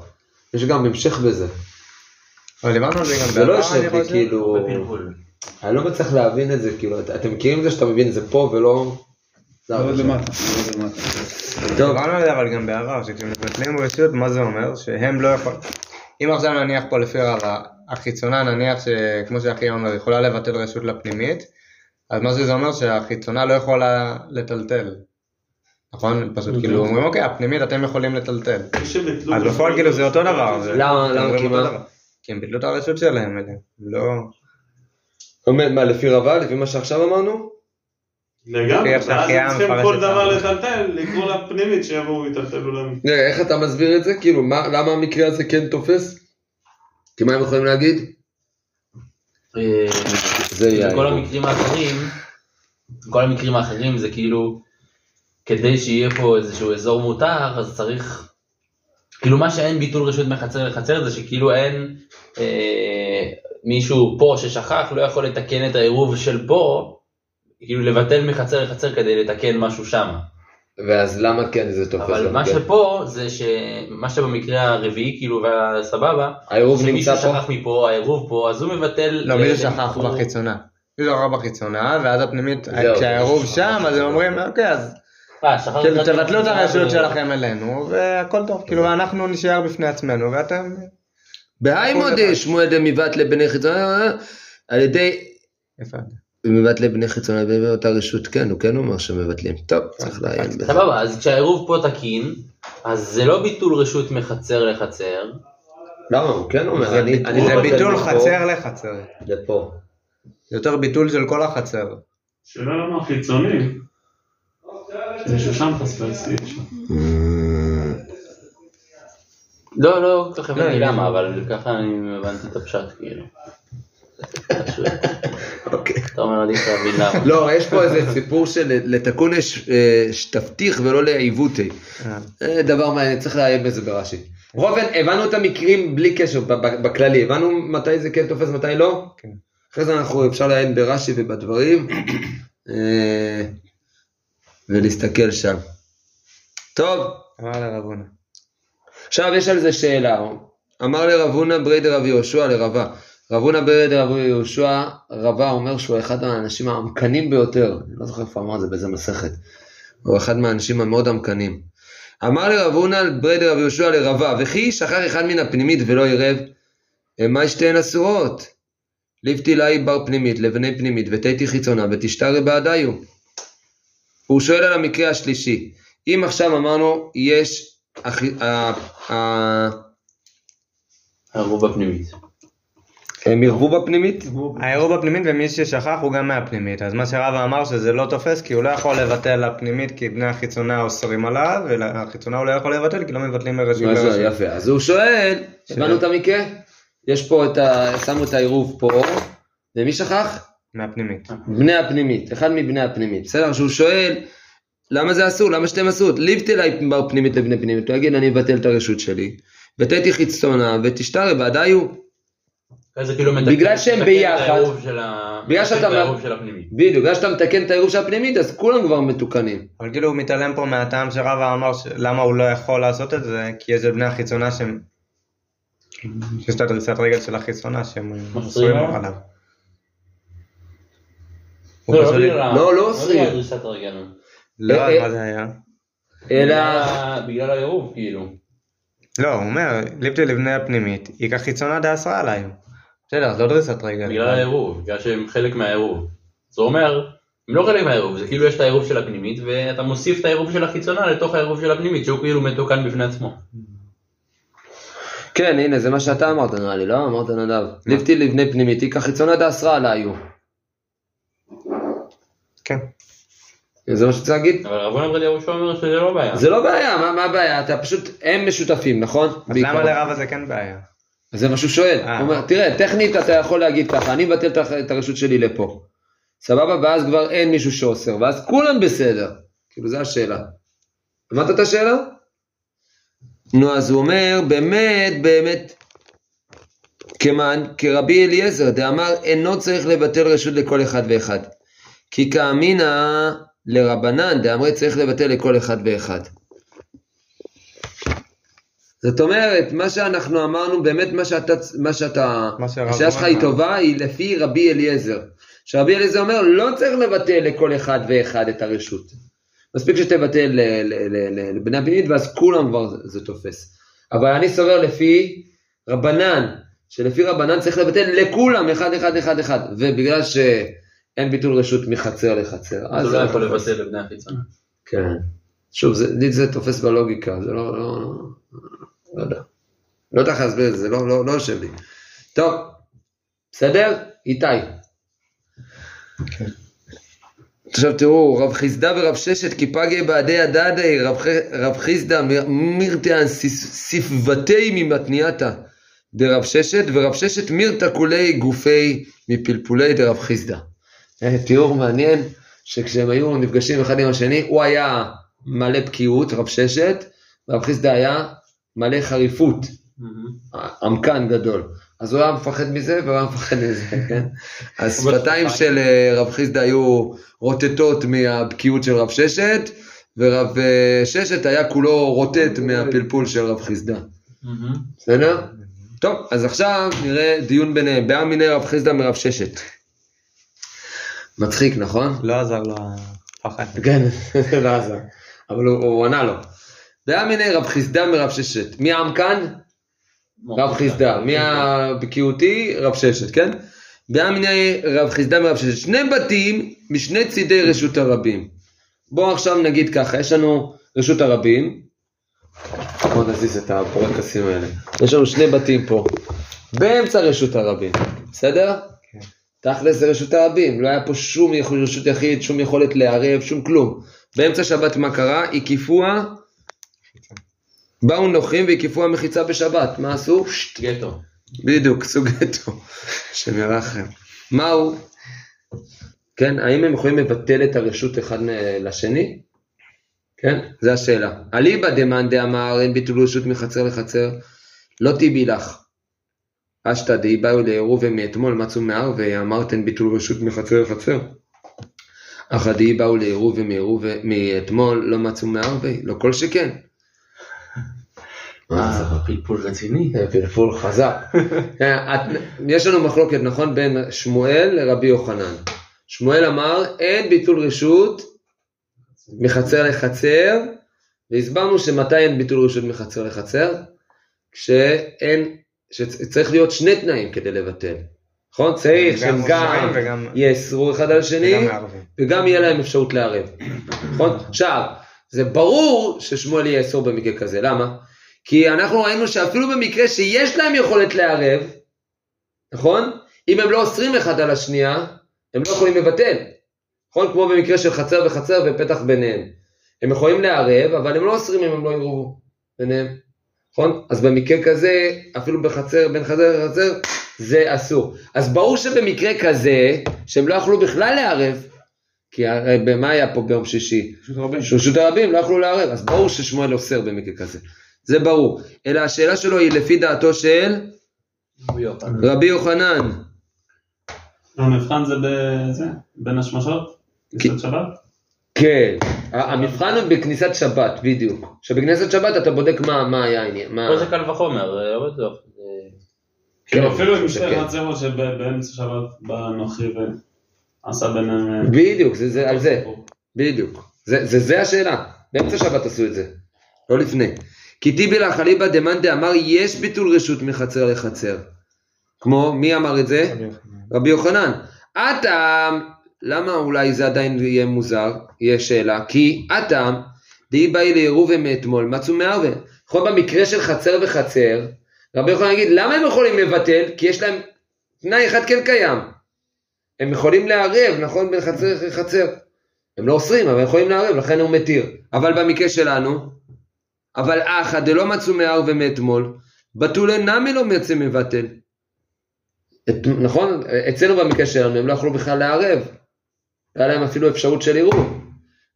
יש גם המשך בזה. אבל למענו זה גם... זה לא ישב לי, כאילו... אני לא מצליח להבין את זה, כאילו, אתם מכירים זה שאתה מבין את זה פה ולא... לא למטה, לא למטה. טוב, אמרנו על זה אבל גם בערב, שכשהם מבטלים רשות, מה זה אומר? שהם לא יכול... אם עכשיו נניח פה לפי רבה, החיצונה נניח שכמו שהכי אומר, יכולה לבטל רשות לפנימית, אז מה שזה אומר שהחיצונה לא יכולה לטלטל. נכון? פשוט כאילו אומרים, אוקיי, הפנימית אתם יכולים לטלטל. אז בפועל כאילו זה אותו דבר. למה? כי הם ביטלו את הרשות שלהם, לא... עומד מה, לפי רבה, לפי מה שעכשיו אמרנו? לגמרי, ואז צריכים כל דבר לטלטל, לקרוא לפנימית שיבואו ויטלטלו לנו. איך אתה מסביר את זה? כאילו, למה המקרה הזה כן תופס? כי מה הם יכולים להגיד? כל המקרים האחרים זה כאילו, כדי שיהיה פה איזשהו אזור מותר, אז צריך... כאילו מה שאין ביטול רשות מחצר לחצר, זה שכאילו אין... מישהו פה ששכח לא יכול לתקן את העירוב של פה, כאילו לבטל מחצר לחצר כדי לתקן משהו שם. ואז למה כן זה תופס? אבל מה שפה זה שמה שבמקרה הרביעי כאילו והסבבה, שמישהו שכח מפה, העירוב פה, אז הוא מבטל... לא, מישהו שכח בחיצונה. מישהו שכח בחיצונה, ואז הפנימית, כשהעירוב שם, אז הם אומרים, אוקיי, אז... תבטלו את הרשות שלכם אלינו, והכל טוב, כאילו אנחנו נשאר בפני עצמנו, ואתם... בהיימודי שמועדה מבט לבני חיצונה, על ידי... איפה? מבט לבני חיצונה, באותה רשות כן, הוא כן אומר שמבטלים. טוב, צריך להעין. סבבה, אז כשהעירוב פה תקין, אז זה לא ביטול רשות מחצר לחצר. למה, הוא כן אומר. זה ביטול חצר לחצר. זה פה. זה יותר ביטול של כל החצר. שאלה למה חיצוני, ששם פספסתי את שם. לא, ככה הבנתי למה, אבל ככה אני הבנתי את הפשט, כאילו. אתה אומר, אני חייבי למה. לא, יש פה איזה סיפור של לתקון שתבטיח ולא לעיוותי. זה דבר מה, אני צריך להעיין בזה ברש"י. רובן, הבנו את המקרים בלי קשר, בכללי, הבנו מתי זה כן תופס, מתי לא? כן. אחרי זה אנחנו אפשר להעיין ברש"י ובדברים, ולהסתכל שם. טוב. אמר לרבונה. עכשיו יש על זה שאלה, אמר לרבונה ברי דרב יהושע לרבה, רבונה ברי דרב יהושע, רבה אומר שהוא אחד האנשים העמקנים ביותר, אני לא זוכר איפה אמר זה באיזה מסכת, הוא אחד מהאנשים המאוד עמקנים, אמר לרבונה ברי דרב יהושע לרבה, וכי שכח אחד מן הפנימית ולא עירב, מה שתיהן אסורות? ליבתי לאי בר פנימית, לבני פנימית, ותיתי חיצונה, ותשתרי בעדיו. הוא שואל על המקרה השלישי, אם עכשיו אמרנו יש, העירוב בפנימית. הם עירבו בפנימית? העירוב בפנימית ומי ששכח הוא גם מהפנימית. אז מה שרבה אמר שזה לא תופס כי הוא לא יכול לבטל לפנימית כי בני החיצונה אוסרים עליו והחיצונה הוא לא יכול לבטל כי לא מבטלים מרשת. יפה, אז הוא שואל, הבנו את המקרה? יש פה את ה... שמו את העירוב פה ומי שכח? מהפנימית. בני הפנימית, אחד מבני הפנימית. בסדר, שהוא שואל למה זה אסור? למה שאתם אסור? ליבתי לי בר פנימית לבני פנימית, להגיד אני אבטל את הרשות שלי, ותתי חיצונה, ותשתרי בעדיו. בגלל שהם ביחד, בגלל שאתה מתקן את העירוב של הפנימית, אז כולם כבר מתוקנים. אבל כאילו הוא מתעלם פה מהטעם שרבה אמר, למה הוא לא יכול לעשות את זה, כי יש לבני החיצונה שהם, יש את הדריסת רגל של החיצונה, שהם עושים עליו. לא עושים. לא, מה זה היה? אלא... בגלל העירוב, כאילו. לא, הוא אומר, ליבתי לבני הפנימית, היא כחיצונה דאסרה עליי. בסדר, אז לא דריסת רגל. בגלל העירוב, בגלל שהם חלק מהעירוב. זה אומר, הם לא חלק מהעירוב, זה כאילו יש את העירוב של הפנימית, ואתה מוסיף את העירוב של החיצונה לתוך העירוב של הפנימית, שהוא כאילו מתוקן בפני עצמו. כן, הנה, זה מה שאתה אמרת נראה לי, לא? אמרת נדב. לבתי לבני פנימיתי, כחיצונה דעשרה עלה היו. כן. זה מה שצריך להגיד. אבל רבון אמר לי, יהושע אומר שזה לא בעיה. זה לא בעיה, מה הבעיה? אתה פשוט, הם משותפים, נכון? אז למה לרב הזה כן בעיה? זה מה שהוא שואל. הוא אומר, תראה, טכנית אתה יכול להגיד ככה, אני מבטל את הרשות שלי לפה. סבבה, ואז כבר אין מישהו שאוסר, ואז כולם בסדר. כאילו, זו השאלה. אמרת את השאלה? נו, אז הוא אומר, באמת, כרבי אליעזר, דאמר, אינו צריך לבטל רשות לכל אחד ואחד. כי כאמינה לרבנן, דאמרי צריך לבטל לכל אחד ואחד. זאת אומרת, מה שאנחנו אמרנו, באמת מה שלך היא טובה, היא לפי רבי אליעזר. שרבי אליעזר אומר, לא צריך לבטל לכל אחד ואחד את הרשות. מספיק שתבטל לבני הפנימית, ואז כולם כבר זה תופס. אבל אני סובר לפי רבנן, שלפי רבנן צריך לבטל לכולם אחד. ובגלל שאין ביטול רשות מחצר לחצר. אז לא יכול לבטל לבני החיצון. כן. שוב, זה תופס בלוגיקה, זה לא יודע. לא תחס בזה, זה לא יושב לי. טוב, בסדר? איתי. עכשיו תראו, רב חיסדה ורב ששת כיפגי בעדי הדדי, רב חיסדה מירתן ספבתי ממתניאתה דרב ששת, ורב ששת מירתה כולי גופי מפלפולי דרב חיסדה. תיאור מעניין שכשהם היו נפגשים אחד עם השני, הוא היה מלא בקיאות, רב ששת, ורב חיסדה היה מלא חריפות, עמקן גדול. אז הוא היה מפחד מזה, והוא היה מפחד מזה, כן? אז שפתיים של רב חיסדה היו רוטטות מהבקיאות של רב ששת, ורב ששת היה כולו רוטט מהפלפול של רב חיסדה. בסדר? טוב, אז עכשיו נראה דיון ביניהם, בעמיני רב חיסדה מרב ששת. מצחיק, נכון? לא עזר לו הפחד. כן, לא עזר, אבל הוא ענה לו. בעמיני רב חיסדה מרב ששת, מי עמקן? רב חיסדה, מהבקיאותי רב ששת, כן? בעמיני רב חיסדה מרב ששת, שני בתים משני צידי רשות הרבים. בואו עכשיו נגיד ככה, יש לנו רשות הרבים, בואו נזיז את הפורקסים האלה, יש לנו שני בתים פה, באמצע רשות הרבים, בסדר? תכל'ס זה רשות הרבים, לא היה פה שום רשות יחיד, שום יכולת לערב, שום כלום. באמצע שבת מה קרה? הקיפוה, באו נוחים והקיפו המחיצה בשבת, מה עשו? גטו. בדיוק, סוג גטו, שמרחם. מהו? כן, האם הם יכולים לבטל את הרשות אחד לשני? כן, זו השאלה. אליבא דמנדה אמר, אין ביטול רשות מחצר לחצר, לא תיבי לך. אשתא דאי באו לעירוב ומאתמול מצאו מהר, ואמרת אין ביטול רשות מחצר לחצר. אחא דאי באו לעירוב ומאתמול לא מצאו מהר, ולא כל שכן. זה פלפול רציני. פלפול חזק. יש לנו מחלוקת, נכון, בין שמואל לרבי יוחנן. שמואל אמר, אין ביטול רשות מחצר לחצר, והסברנו שמתי אין ביטול רשות מחצר לחצר? שצריך להיות שני תנאים כדי לבטל. נכון? צריך שהם גם יאסרו אחד על שני, וגם יהיה להם אפשרות לערב. נכון? עכשיו, זה ברור ששמואל יהיה אסור במקרה כזה, למה? כי אנחנו ראינו שאפילו במקרה שיש להם יכולת לערב, נכון? אם הם לא אוסרים אחד על השנייה, הם לא יכולים לבטל. נכון? כמו במקרה של חצר וחצר ופתח ביניהם. הם יכולים לערב, אבל הם לא אוסרים אם הם לא יערבו ביניהם. נכון? אז במקרה כזה, אפילו בחצר, בין חצר לחצר, זה אסור. אז ברור שבמקרה כזה, שהם לא יכלו בכלל לערב, כי הרי במה היה פה ביום שישי? רשות הרבים לא יכלו לערב, אז ברור ששמואל אוסר במקרה כזה. זה ברור, אלא השאלה שלו היא לפי דעתו של רבי יוחנן. המבחן זה בין השמשות? כניסת שבת? כן, המבחן הוא בכניסת שבת, בדיוק. שבכניסת שבת אתה בודק מה היה העניין. פה זה קל וחומר, לא בטוח. אפילו אם שתי חצרות שבאמצע שבת בנוחי ועשה ביניהם. בדיוק, זה על זה. בדיוק. זה השאלה. באמצע שבת עשו את זה. לא לפני. כי טיביל החליבה דמנדה אמר, יש ביטול רשות מחצר לחצר. כמו, מי אמר את זה? רבי יוחנן. אתה למה אולי זה עדיין יהיה מוזר? יש שאלה, כי אתם, דהי באי לעירובין מאתמול, מצאו מערבין. יכול במקרה של חצר וחצר, רבי יכול להגיד, למה הם יכולים לבטל? כי יש להם תנאי אחד כן קיים. הם יכולים לערב, נכון, בין חצר לחצר. הם לא אוסרים, אבל הם יכולים לערב, לכן הוא מתיר. אבל במקרה שלנו, אבל אחד, דלא מצאו מערבין מאתמול, בטול אינם אלו מצא מבטל. נכון? אצלנו במקרה שלנו, הם לא יכלו בכלל לערב. היה להם אפילו אפשרות של עירוב.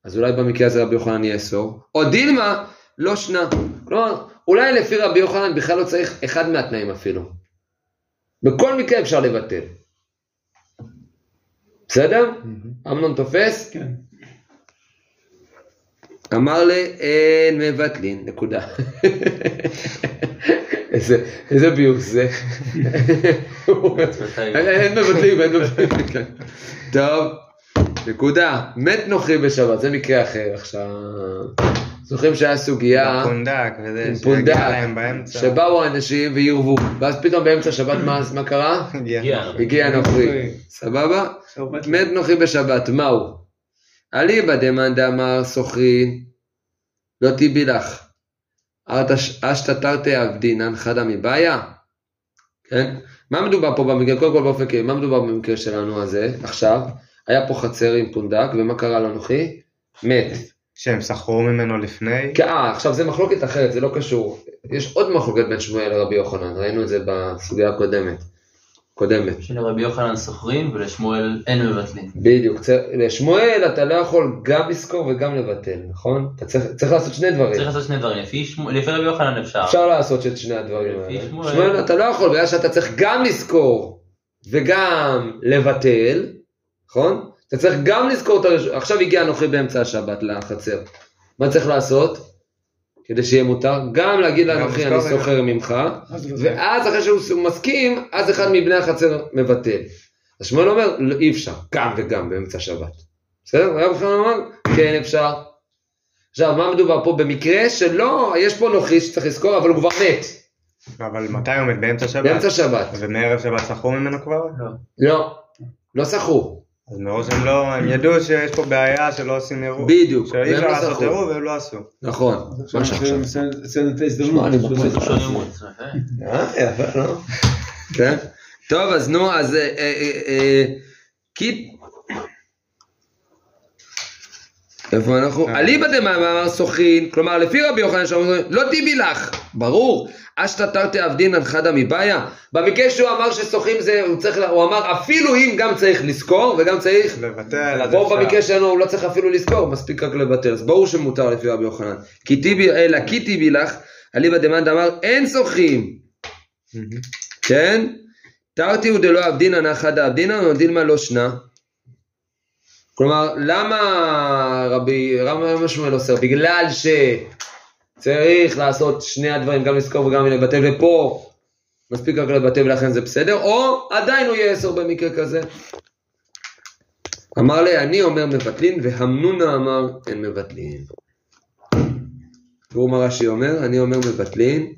אז אולי במקרה הזה רבי יוחנן יאסור. או דילמה, לא שנה. כלומר, אולי לפי רבי יוחנן בכלל לא צריך אחד מהתנאים אפילו. בכל מקרה אפשר לבטל. בסדר? אמנון תופס? כן. אמר לי, אין מבטלין, נקודה. איזה ביוק זה. אין מבטלים, אין מבטלים. טוב, נקודה. מת נוחי בשבת, זה מקרה אחר עכשיו. זוכרים שהיה סוגיה עם פונדק, שבאו אנשים וירבו, ואז פתאום באמצע שבת מה קרה? הגיע נוחי. סבבה? מת נוחי בשבת, מהו? אליבא דמאן דאמר סוכרין, לא תיבי לך, אשתתרתי עבדינן חדה מבעיה, כן? מה מדובר פה במקרה, קודם כל באופן כללי, מה מדובר במקרה שלנו הזה, עכשיו, היה פה חצר עם פונדק, ומה קרה לנוחי? מת. שהם סחרו ממנו לפני? עכשיו זה מחלוקת אחרת, זה לא קשור, יש עוד מחלוקת בין שמואל לרבי יוחנן, ראינו את זה בסוגיה הקודמת. שלרבי יוחנן סוחרים ולשמואל אין מבטלים. בדיוק, לשמואל אתה לא יכול גם לזכור וגם לבטל, נכון? אתה צריך לעשות שני דברים. צריך לעשות שני דברים, לפי רבי יוחנן אפשר. אפשר לעשות את שני הדברים האלה. שמואל אתה לא יכול, בגלל שאתה צריך גם לזכור וגם לבטל, נכון? אתה צריך גם לזכור את הרשום, עכשיו הגיע אנוכי באמצע השבת לחצר. מה צריך לעשות? כדי שיהיה מותר, גם להגיד לאנוכי אני סוחר ממך, ואז אחרי שהוא מסכים, אז אחד מבני החצר מבטל. אז שמואל אומר, אי אפשר, גם וגם באמצע שבת. בסדר? רב יוחנן אמר, כן אפשר. עכשיו, מה מדובר פה? במקרה שלא, יש פה נוחי שצריך לזכור, אבל הוא כבר מת. אבל מתי הוא מת? באמצע שבת? באמצע שבת. ומערב שבת סחרו ממנו כבר? לא. לא סחרו. אז מראש הם ידעו שיש פה בעיה שלא עושים עירוב. בדיוק. שאי אפשר לעשות עירוב והם לא עשו. נכון. מה שעכשיו. עשינו את ההזדמנות. יפה, לא? כן? טוב, אז נו, אז... איפה אנחנו? אליבא דמאמר סוכרין, כלומר לפי רבי יוחנן שאומר, לא תיבי לך, ברור, אשתתרתי עבדינן חדה מבעיה, במקרה שהוא אמר שסוכרים זה, הוא אמר אפילו אם גם צריך לזכור וגם צריך לבטל, בואו במקרה שלנו הוא לא צריך אפילו לזכור, מספיק רק לבטל, אז ברור שמותר לפי רבי יוחנן, אלא כי תיבי לך, אליבא דמאן דאמר אין סוכרים, כן? תרתי הוא דלא עבדינן חדה עבדינן, ודילמה לא שנה, כלומר, למה רבי שמואל אוסר? בגלל שצריך לעשות שני הדברים, גם לזכור וגם לבטל, ופה מספיק רק לבטל, ולכן זה בסדר, או עדיין הוא יהיה אסור במקרה כזה. אמר לי, אני אומר מבטלין, והמנונה אמר, אין מבטלין. תראו מה רש"י אומר, אני אומר מבטלין.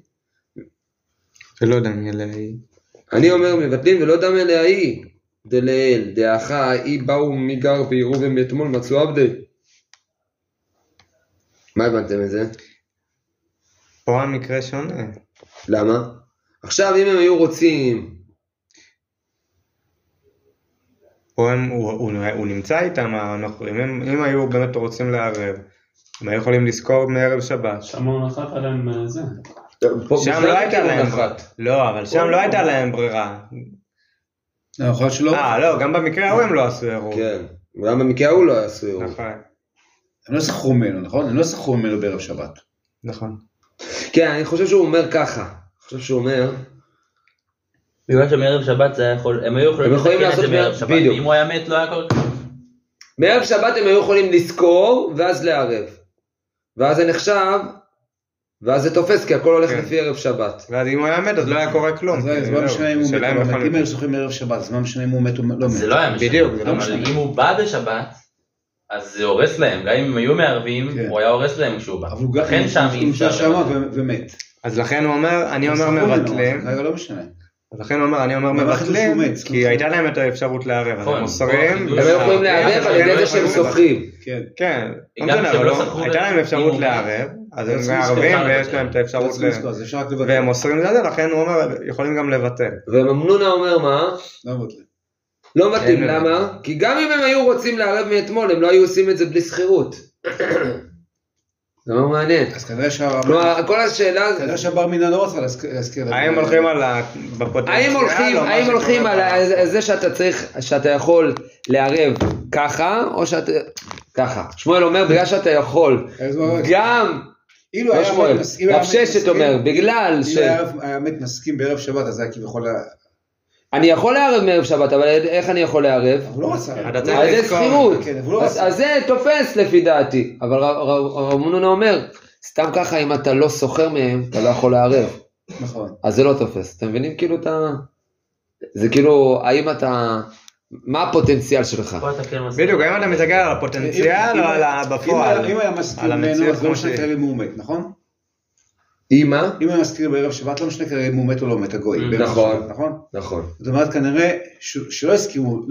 ולא דמי להיא. אני אומר מבטלין ולא דמי להיא. דלאל, דאחה, אי באו מגר ועירובין מאתמול מצאו עבדי. מה הבנתם את זה? פה המקרה שונה. למה? עכשיו אם הם היו רוצים... פה הוא נמצא איתם, אם היו באמת רוצים לערב, הם היו יכולים לזכור מערב שבת. שם הוא נחת עליהם זה. שם לא הייתה להם ברירה. לא, אבל שם לא הייתה להם ברירה. לא, גם במקרה ההוא הם לא עשו עירוב. כן, גם במקרה ההוא לא עשו עירוב. נכון. הם לא סחרו ממנו, נכון? הם לא סחרו ממנו בערב שבת. נכון. כן, אני חושב שהוא אומר ככה. אני חושב שהוא אומר... בגלל שמערב שבת הם היו יכולים לעשות מערב שבת. אם הוא היה מת לא היה כל כך. מערב שבת הם היו יכולים לזכור ואז לערב. ואז זה נחשב... ואז זה תופס, כי הכל הולך לפי ערב שבת. ואז אם הוא היה מת, אז לא היה קורה כלום. אז מה משנה אם הוא מת? אם היו סוחרים ערב שבת, אז מה משנה אם הוא מת או לא מת? זה לא היה משנה. אבל אם הוא בא בשבת, אז זה הורס להם. גם אם הם היו מערבים, הוא היה הורס להם כשהוא בא. לכן שם אי אפשר. ומת. אז לכן הוא אומר, אני אומר מבטלים. לא משנה. אז לכן אני אומר מבטלים, כי הייתה להם את האפשרות לערב, אז הם מוסרים. הם לא יכולים לערב על ידי זה שהם סוחרים. כן, הייתה להם אפשרות לערב, אז הם מערבים ויש להם את האפשרות, והם מוסרים לזה, לכן הוא אומר, יכולים גם לבטל. וממנונה אומר מה? לא מבטלים. לא מתאים, למה? כי גם אם הם היו רוצים לערב מאתמול, הם לא היו עושים את זה בלי סחירות. זה לא מעניין. אז כנראה כל השאלה... כנראה שהבר מינה לא רוצה להזכיר... האם הולכים על ה... האם הולכים על זה שאתה צריך, שאתה יכול לערב ככה, או שאתה... ככה. שמואל אומר, בגלל שאתה יכול, גם... אילו רב ששת אומר, בגלל ש... אם האמת נסכים בערב שבת, אז זה כביכול... אני יכול לערב מערב שבת, אבל איך אני יכול לערב? הוא לא רצה. אז זה סחירות. אז זה תופס לפי דעתי. אבל רב מנונה אומר, סתם ככה אם אתה לא סוחר מהם, אתה לא יכול לערב. נכון. אז זה לא תופס. אתם מבינים כאילו אתה... זה כאילו, האם אתה... מה הפוטנציאל שלך? בדיוק, האם אתה מתגר על הפוטנציאל או על הבפועל? אם היה מסכים לנו, אז לא משנה כרגע מאומת, נכון? אימא? אם אני מזכיר בערב שבת, לא משנה כרגע אם הוא מת או לא מת הגוי. נכון, נכון. זאת אומרת, כנראה שלא הזכירו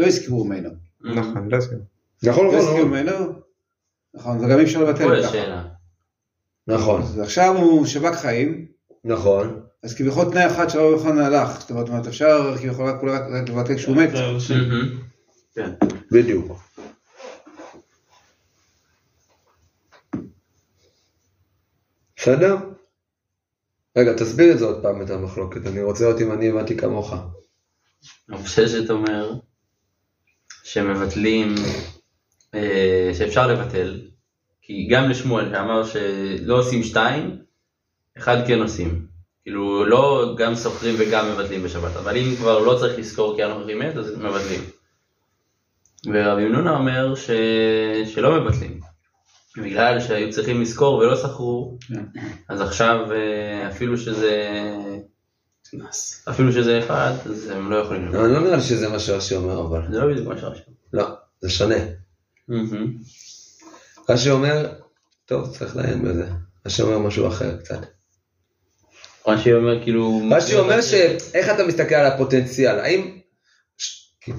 ממנו. נכון, לא הזכירו. לא הזכירו ממנו, נכון, וגם אי אפשר לבטל את ככה. נכון. ועכשיו הוא שבק חיים. נכון. אז כביכול תנאי אחת שלא יוכלן הלך, זאת אומרת, אפשר כביכול רק לבטל כשהוא מת. כן. בדיוק. בסדר? רגע, תסביר את זה עוד פעם את המחלוקת, אני רוצה להיות אם אני הבנתי כמוך. רב ששת אומר שמבטלים, שאפשר לבטל, כי גם לשמואל שאמר שלא עושים שתיים, אחד כן עושים. כאילו לא גם סוחרים וגם מבטלים בשבת, אבל אם כבר לא צריך לזכור כי הנוכחים מת, אז מבטלים. ורבי מנונה אומר שלא מבטלים. בגלל שהיו צריכים לזכור ולא סחרו, אז עכשיו אפילו שזה אחד, אז הם לא יכולים לבטל. אני לא נראה שזה מה שרש"י אומר, אבל. זה לא בדיוק מה שרש"י. לא, זה שונה. רש"י אומר, טוב, צריך לעיין בזה. רש"י אומר משהו אחר קצת. רש"י אומר כאילו... רש"י אומר שאיך אתה מסתכל על הפוטנציאל, האם...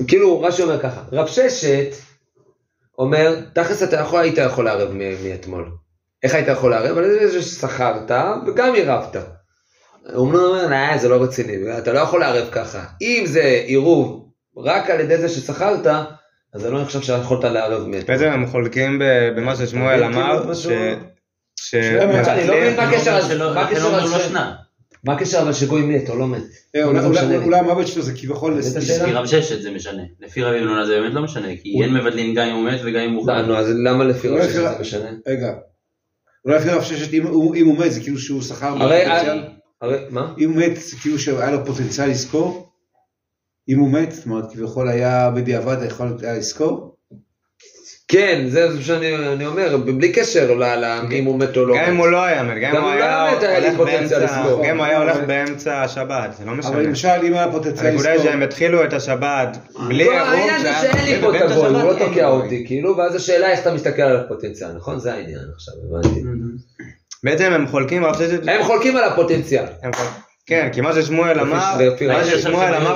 כאילו רש"י אומר ככה, רב ששת, אומר, תכלס היית יכול לערב מאתמול. איך היית יכול לערב? על זה ששכרת וגם עירבת. הוא אומר, נאה, זה לא רציני, אתה לא יכול לערב ככה. אם זה עירוב רק על ידי זה ששכרת, אז אני לא חושב שיכולת לערב מאתמול. בעצם הם חולקים במה ששמואל אמר, אני לא מבין מה קשר השנה. מה קשר אבל שגוי מת או לא מת? אולי המוות שלו זה כביכול... לפי רב ששת זה משנה, לפי רב יוחנן זה באמת לא משנה, כי אין מבטלים גם אם הוא מת וגם אם הוא חי. אז למה לפי רב ששת זה משנה? רגע, אולי לפי רב ששת אם הוא מת זה כאילו שהוא שכר בפוטנציאל? מה? אם הוא מת זה כאילו שהיה לו פוטנציאל לזכור? אם הוא מת, זאת אומרת כביכול היה בדיעבד היכולת לזכור? כן, זה מה שאני אומר, בלי קשר אם הוא מת או לא מת. גם אם הוא לא היה מת, גם אם הוא היה הולך באמצע השבת, זה לא משנה. אבל למשל, אם היה פוטנציאל לזכור. הנקודה שהם התחילו את השבת, בלי עירוב. העניין זה שאין לי פה תבוא, הוא לא תוקע אותי, כאילו, ואז השאלה איך אתה מסתכל על הפוטנציאל, נכון? זה העניין עכשיו, הבנתי. בעצם הם חולקים, הם חולקים על הפוטנציאל. כן, כי מה ששמואל אמר,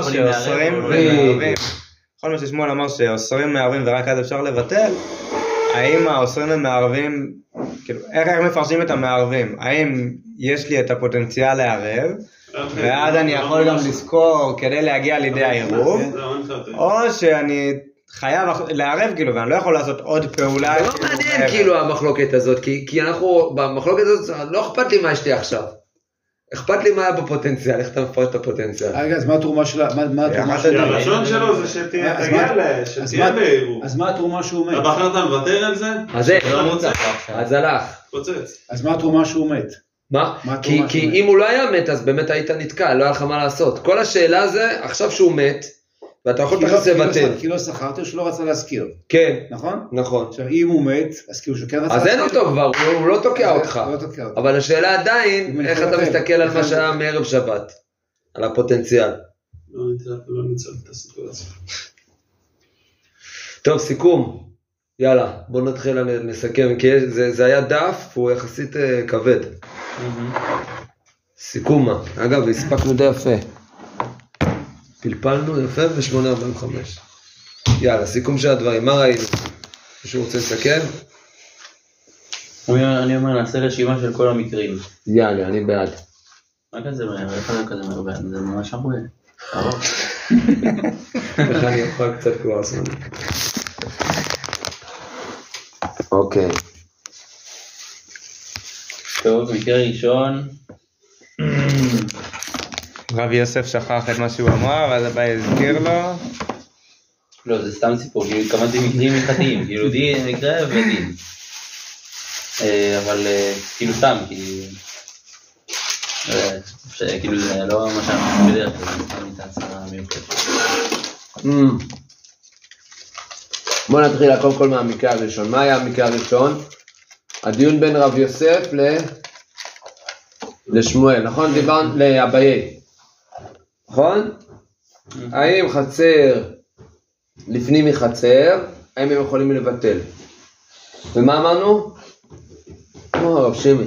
שעשרים ומערבים. כל מה ששמואל אמר שעשרים מערבים ורק אז אפשר לבטל, האם העשרים המערבים, כאילו, איך מפרשים את המערבים? האם יש לי את הפוטנציאל לערב, ואז אני יכול גם לזכור כדי להגיע לידי העירוב, או שאני חייב לערב, כאילו, ואני לא יכול לעשות עוד פעולה. זה לא מעניין, כאילו, המחלוקת הזאת, כי אנחנו, במחלוקת הזאת, לא אכפת לי מה יש לי עכשיו. אכפת לי מה היה בפוטנציאל, איך אתה מפרט את הפוטנציאל? רגע, אז מה התרומה שלה? הרצון שלו זה שתהיה בעירוב. אז מה התרומה שהוא מת? הבחרת מבטר על זה? אז איך? אז הלך. אז מה התרומה שהוא מת? מה? כי אם הוא לא היה מת, אז באמת היית נתקע, לא היה לך מה לעשות. כל השאלה זה, עכשיו שהוא מת, ואתה יכול תכף לבטל. כי לא שכרתי, שלא רצה להזכיר. כן. נכון? נכון. עכשיו, אם הוא מת, אז כאילו שכן רצה... אז אין אותו כבר, הוא לא תוקע אותך. אבל השאלה עדיין, איך אתה מסתכל על מה שהיה מערב שבת? על הפוטנציאל. לא ניצל את הסיטואציה. טוב, סיכום. יאללה, בואו נתחיל לסכם, כי זה היה דף, הוא יחסית כבד. סיכום מה? אגב, הספקנו די יפה. פלפלנו יפה ב-8:45. יאללה, סיכום של הדברים, מה ראינו? מישהו רוצה לסכם? אני אומר, נעשה רשימה של כל המקרים. יאללה, אני בעד. מה כזה מהר? איך אני כזה מהר בעד? זה ממש הרבה. ארוך. איך אני אוכל קצת כבר עשו. אוקיי. טוב, מקרה ראשון. רב יוסף שכח את מה שהוא אמר, אז הבא יזכיר לו. לא, זה סתם סיפור, כאילו התכוונתי מקרים מחתיים, כאילו דין, מקרה ודין. אבל כאילו סתם, כאילו זה לא מה שאני בדרך כלל, זה סתם ניתן סתם מיוחד. בוא נתחיל קודם כל מהמקרה הראשון. מה היה המקרה הראשון? הדיון בין רב יוסף לשמואל, נכון? דיברנו לאביי, נכון? האם חצר לפנים מחצר, האם הם יכולים לבטל? ומה אמרנו? רב שמי,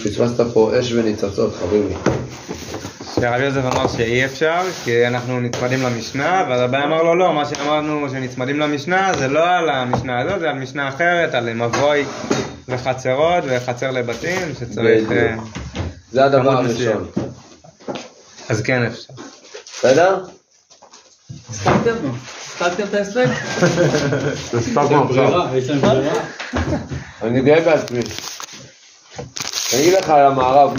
פספסת פה אש וניצוצות, חביבי. שרב יוזף אמר שאי אפשר, כי אנחנו נצמדים למשנה, ואז הבא אמר לו לא, מה שאמרנו שנצמדים למשנה זה לא על המשנה הזאת, זה על משנה אחרת, על מבוי וחצרות וחצר לבתים שצריך... זה הדבר הראשון. אז כן אפשר. בסדר? הספקתם את ההספק? הספקנו עכשיו. יש להם ברירה? אני גאה בעצמי. תגיד לך על המערב,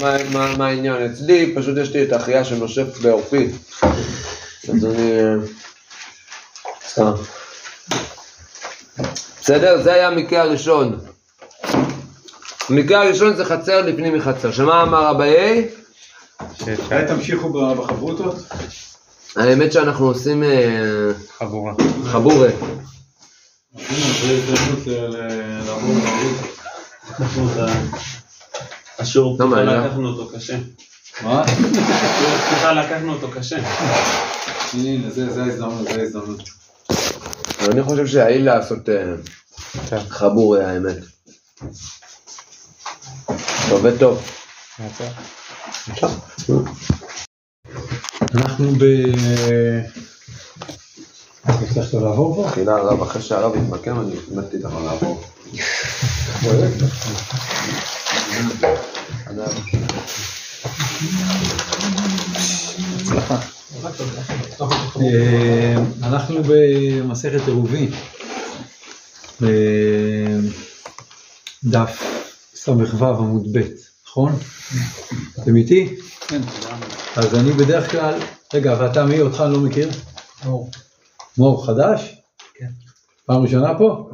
מה העניין? אצלי פשוט יש לי את האחייה שנושפת בעורפי. אז אני... סתם. בסדר? זה היה המקרה הראשון. המקרה הראשון זה חצר לפנים מחצר. שמה אמר רבי? אולי תמשיכו בחברותות? האמת שאנחנו עושים... חבורה. חבורה. השור פתיחה לקחנו אותו קשה. מה? השור פתיחה לקחנו אותו קשה. הנה, זה ההזדמנות, זה ההזדמנות. אני חושב שהעיל לעשות חבור, האמת. עובד טוב. אנחנו ב... הצלחת לעבור פה? תחילה הרב, אחרי שהרב התמקם, אני מתתי לך לעבור. אנחנו במסכת עירובין, דף ס"ו עמוד ב', נכון? אתם איתי? כן. אז אני בדרך כלל, רגע, ואתה מי? אותך אני לא מכיר? מאור. מאור חדש? כן. פעם ראשונה פה?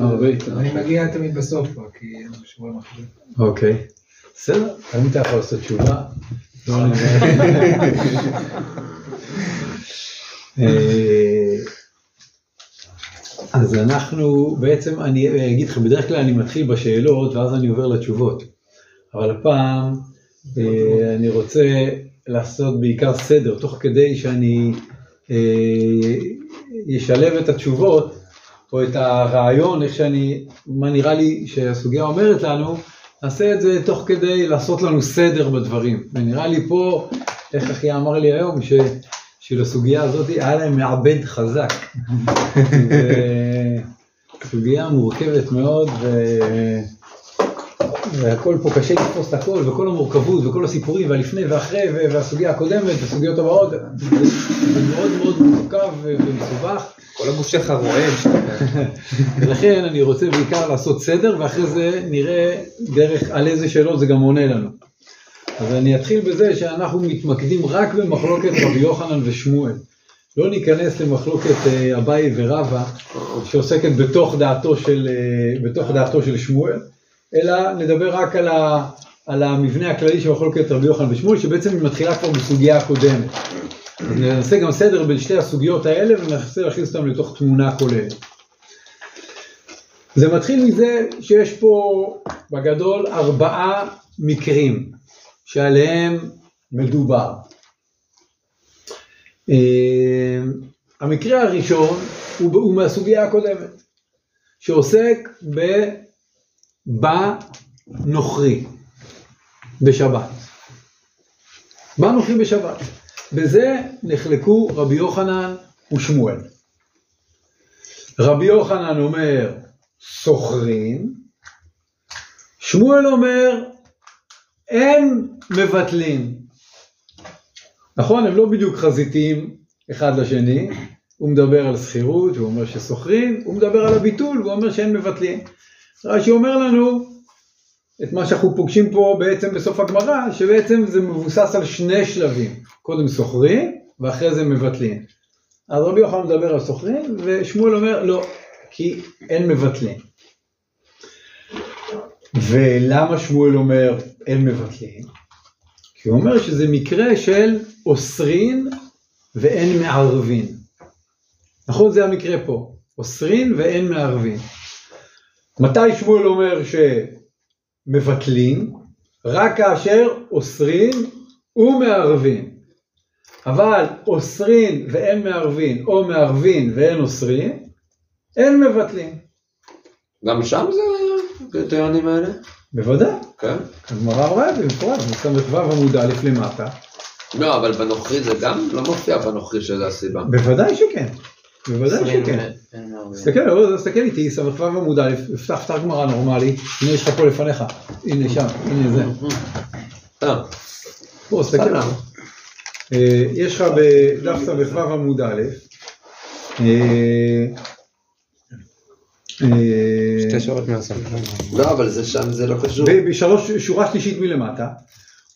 ערבית. אני מגיע תמיד בסוף פה, כי אני שבוע מחליט. אוקיי, בסדר, תמיד אתה יכול לעשות תשובה. אז אנחנו, בעצם אני אגיד לך, בדרך כלל אני מתחיל בשאלות ואז אני עובר לתשובות. אבל הפעם אני רוצה לעשות בעיקר סדר, תוך כדי שאני אשלב את התשובות, או את הרעיון, איך שאני, מה נראה לי שהסוגיה אומרת לנו, נעשה את זה תוך כדי לעשות לנו סדר בדברים. ונראה לי פה, איך אחי אמר לי היום, שלסוגיה הזאת היה להם מעבד חזק. סוגיה מורכבת מאוד, והכל פה קשה לתפוס את הכל, וכל המורכבות, וכל הסיפורים, והלפני ואחרי, והסוגיה הקודמת, והסוגיות הבאות, זה מאוד מאוד מורכב ומסובך. כל המושך הרועם. ולכן אני רוצה בעיקר לעשות סדר, ואחרי זה נראה דרך על איזה שאלות זה גם עונה לנו. אז אני אתחיל בזה שאנחנו מתמקדים רק במחלוקת רבי יוחנן ושמואל. לא ניכנס למחלוקת אביי ורבה, שעוסקת בתוך דעתו של שמואל, אלא נדבר רק על המבנה הכללי של מחלוקת רבי יוחנן ושמואל, שבעצם היא מתחילה כבר בסוגיה הקודמת. נעשה גם סדר בין שתי הסוגיות האלה, וננסה להכניס אותם לתוך תמונה כוללת. זה מתחיל מזה שיש פה בגדול 4 מקרים שעליהם מדובר. המקרה הראשון הוא מהסוגיה הקודמת, שעוסק בנוכרי בשבת. מה נוחים בשבת? בזה נחלקו רבי יוחנן ושמואל. רבי יוחנן אומר סוחרים, שמואל אומר אין מבטלים. נכון, הם לא בדיוק חזיתיים אחד לשני, הוא מדבר על סחירות, הוא אומר שסוחרים, הוא מדבר על הביטול, הוא אומר שאין מבטלים. רש"י אומר לנו את מה שאנחנו פוגשים פה בעצם בסוף הגמרא, שבעצם זה מבוסס על שני שלבים, קודם סוחרים ואחרי זה מבטלים. אז רבי יוחנן מדבר על סוחרים ושמואל אומר לא, כי אין מבטלים. ולמה שמואל אומר אין מבטלים? כי הוא אומר שזה מקרה של אוסרין ואין מערבין. נכון, זה המקרה פה, אוסרין ואין מערבין. מתי שמואל אומר ש מבטלים? רק כאשר אוסרין ומערבין. אבל אוסרין ואין מערבין, או מערבין ואין אוסרין, אין מבטלים. גם שם זה קריטריונים האלה? בוודאי. כן. הגמרא אומרת במפורש, ב-ס"ו עמוד א' למטה. לא, אבל בנוכרי זה גם לא מופיע בנוכרי שזה הסיבה. בוודאי שכן. בוודאי שכן. תסתכל איתי, ס"ו עמוד א', פתח גמרא נורמלי, הנה יש לך פה לפניך, הנה שם, הנה זה. בוא, תסתכל. יש לך בדף ס"ו עמוד א', שתי שורות מהסוף. לא, אבל זה שם, זה לא קשור. בשורה שלישית מלמטה,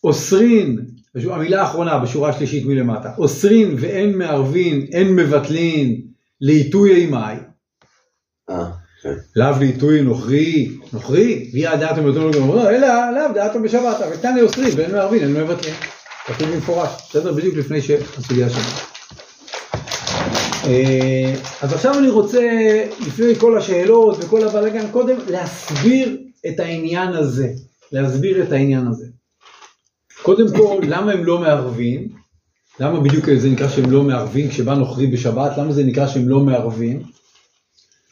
אוסרין, המילה האחרונה בשורה השלישית מלמטה, אוסרין ואין מערבין, אין מבטלין, לעיתוי אימי. לאו לעיתוי נוכרי, נוכרי, ויהיה דעתם יותר לגמרי, אלא לאו דעתם בשבת, ותנא אוסרין ואין מערבין, אין מבטלין. כתוב במפורש, בסדר, בדיוק לפני שהסוגיה שלנו. אז עכשיו אני רוצה, לפני כל השאלות וכל הבלגן קודם, להסביר את העניין הזה. להסביר את העניין הזה. קודם כל, למה הם לא מערבים? למה בדיוק זה נקרא שהם לא מערבים? כשבא נוכרי בשבת, למה זה נקרא שהם לא מערבים?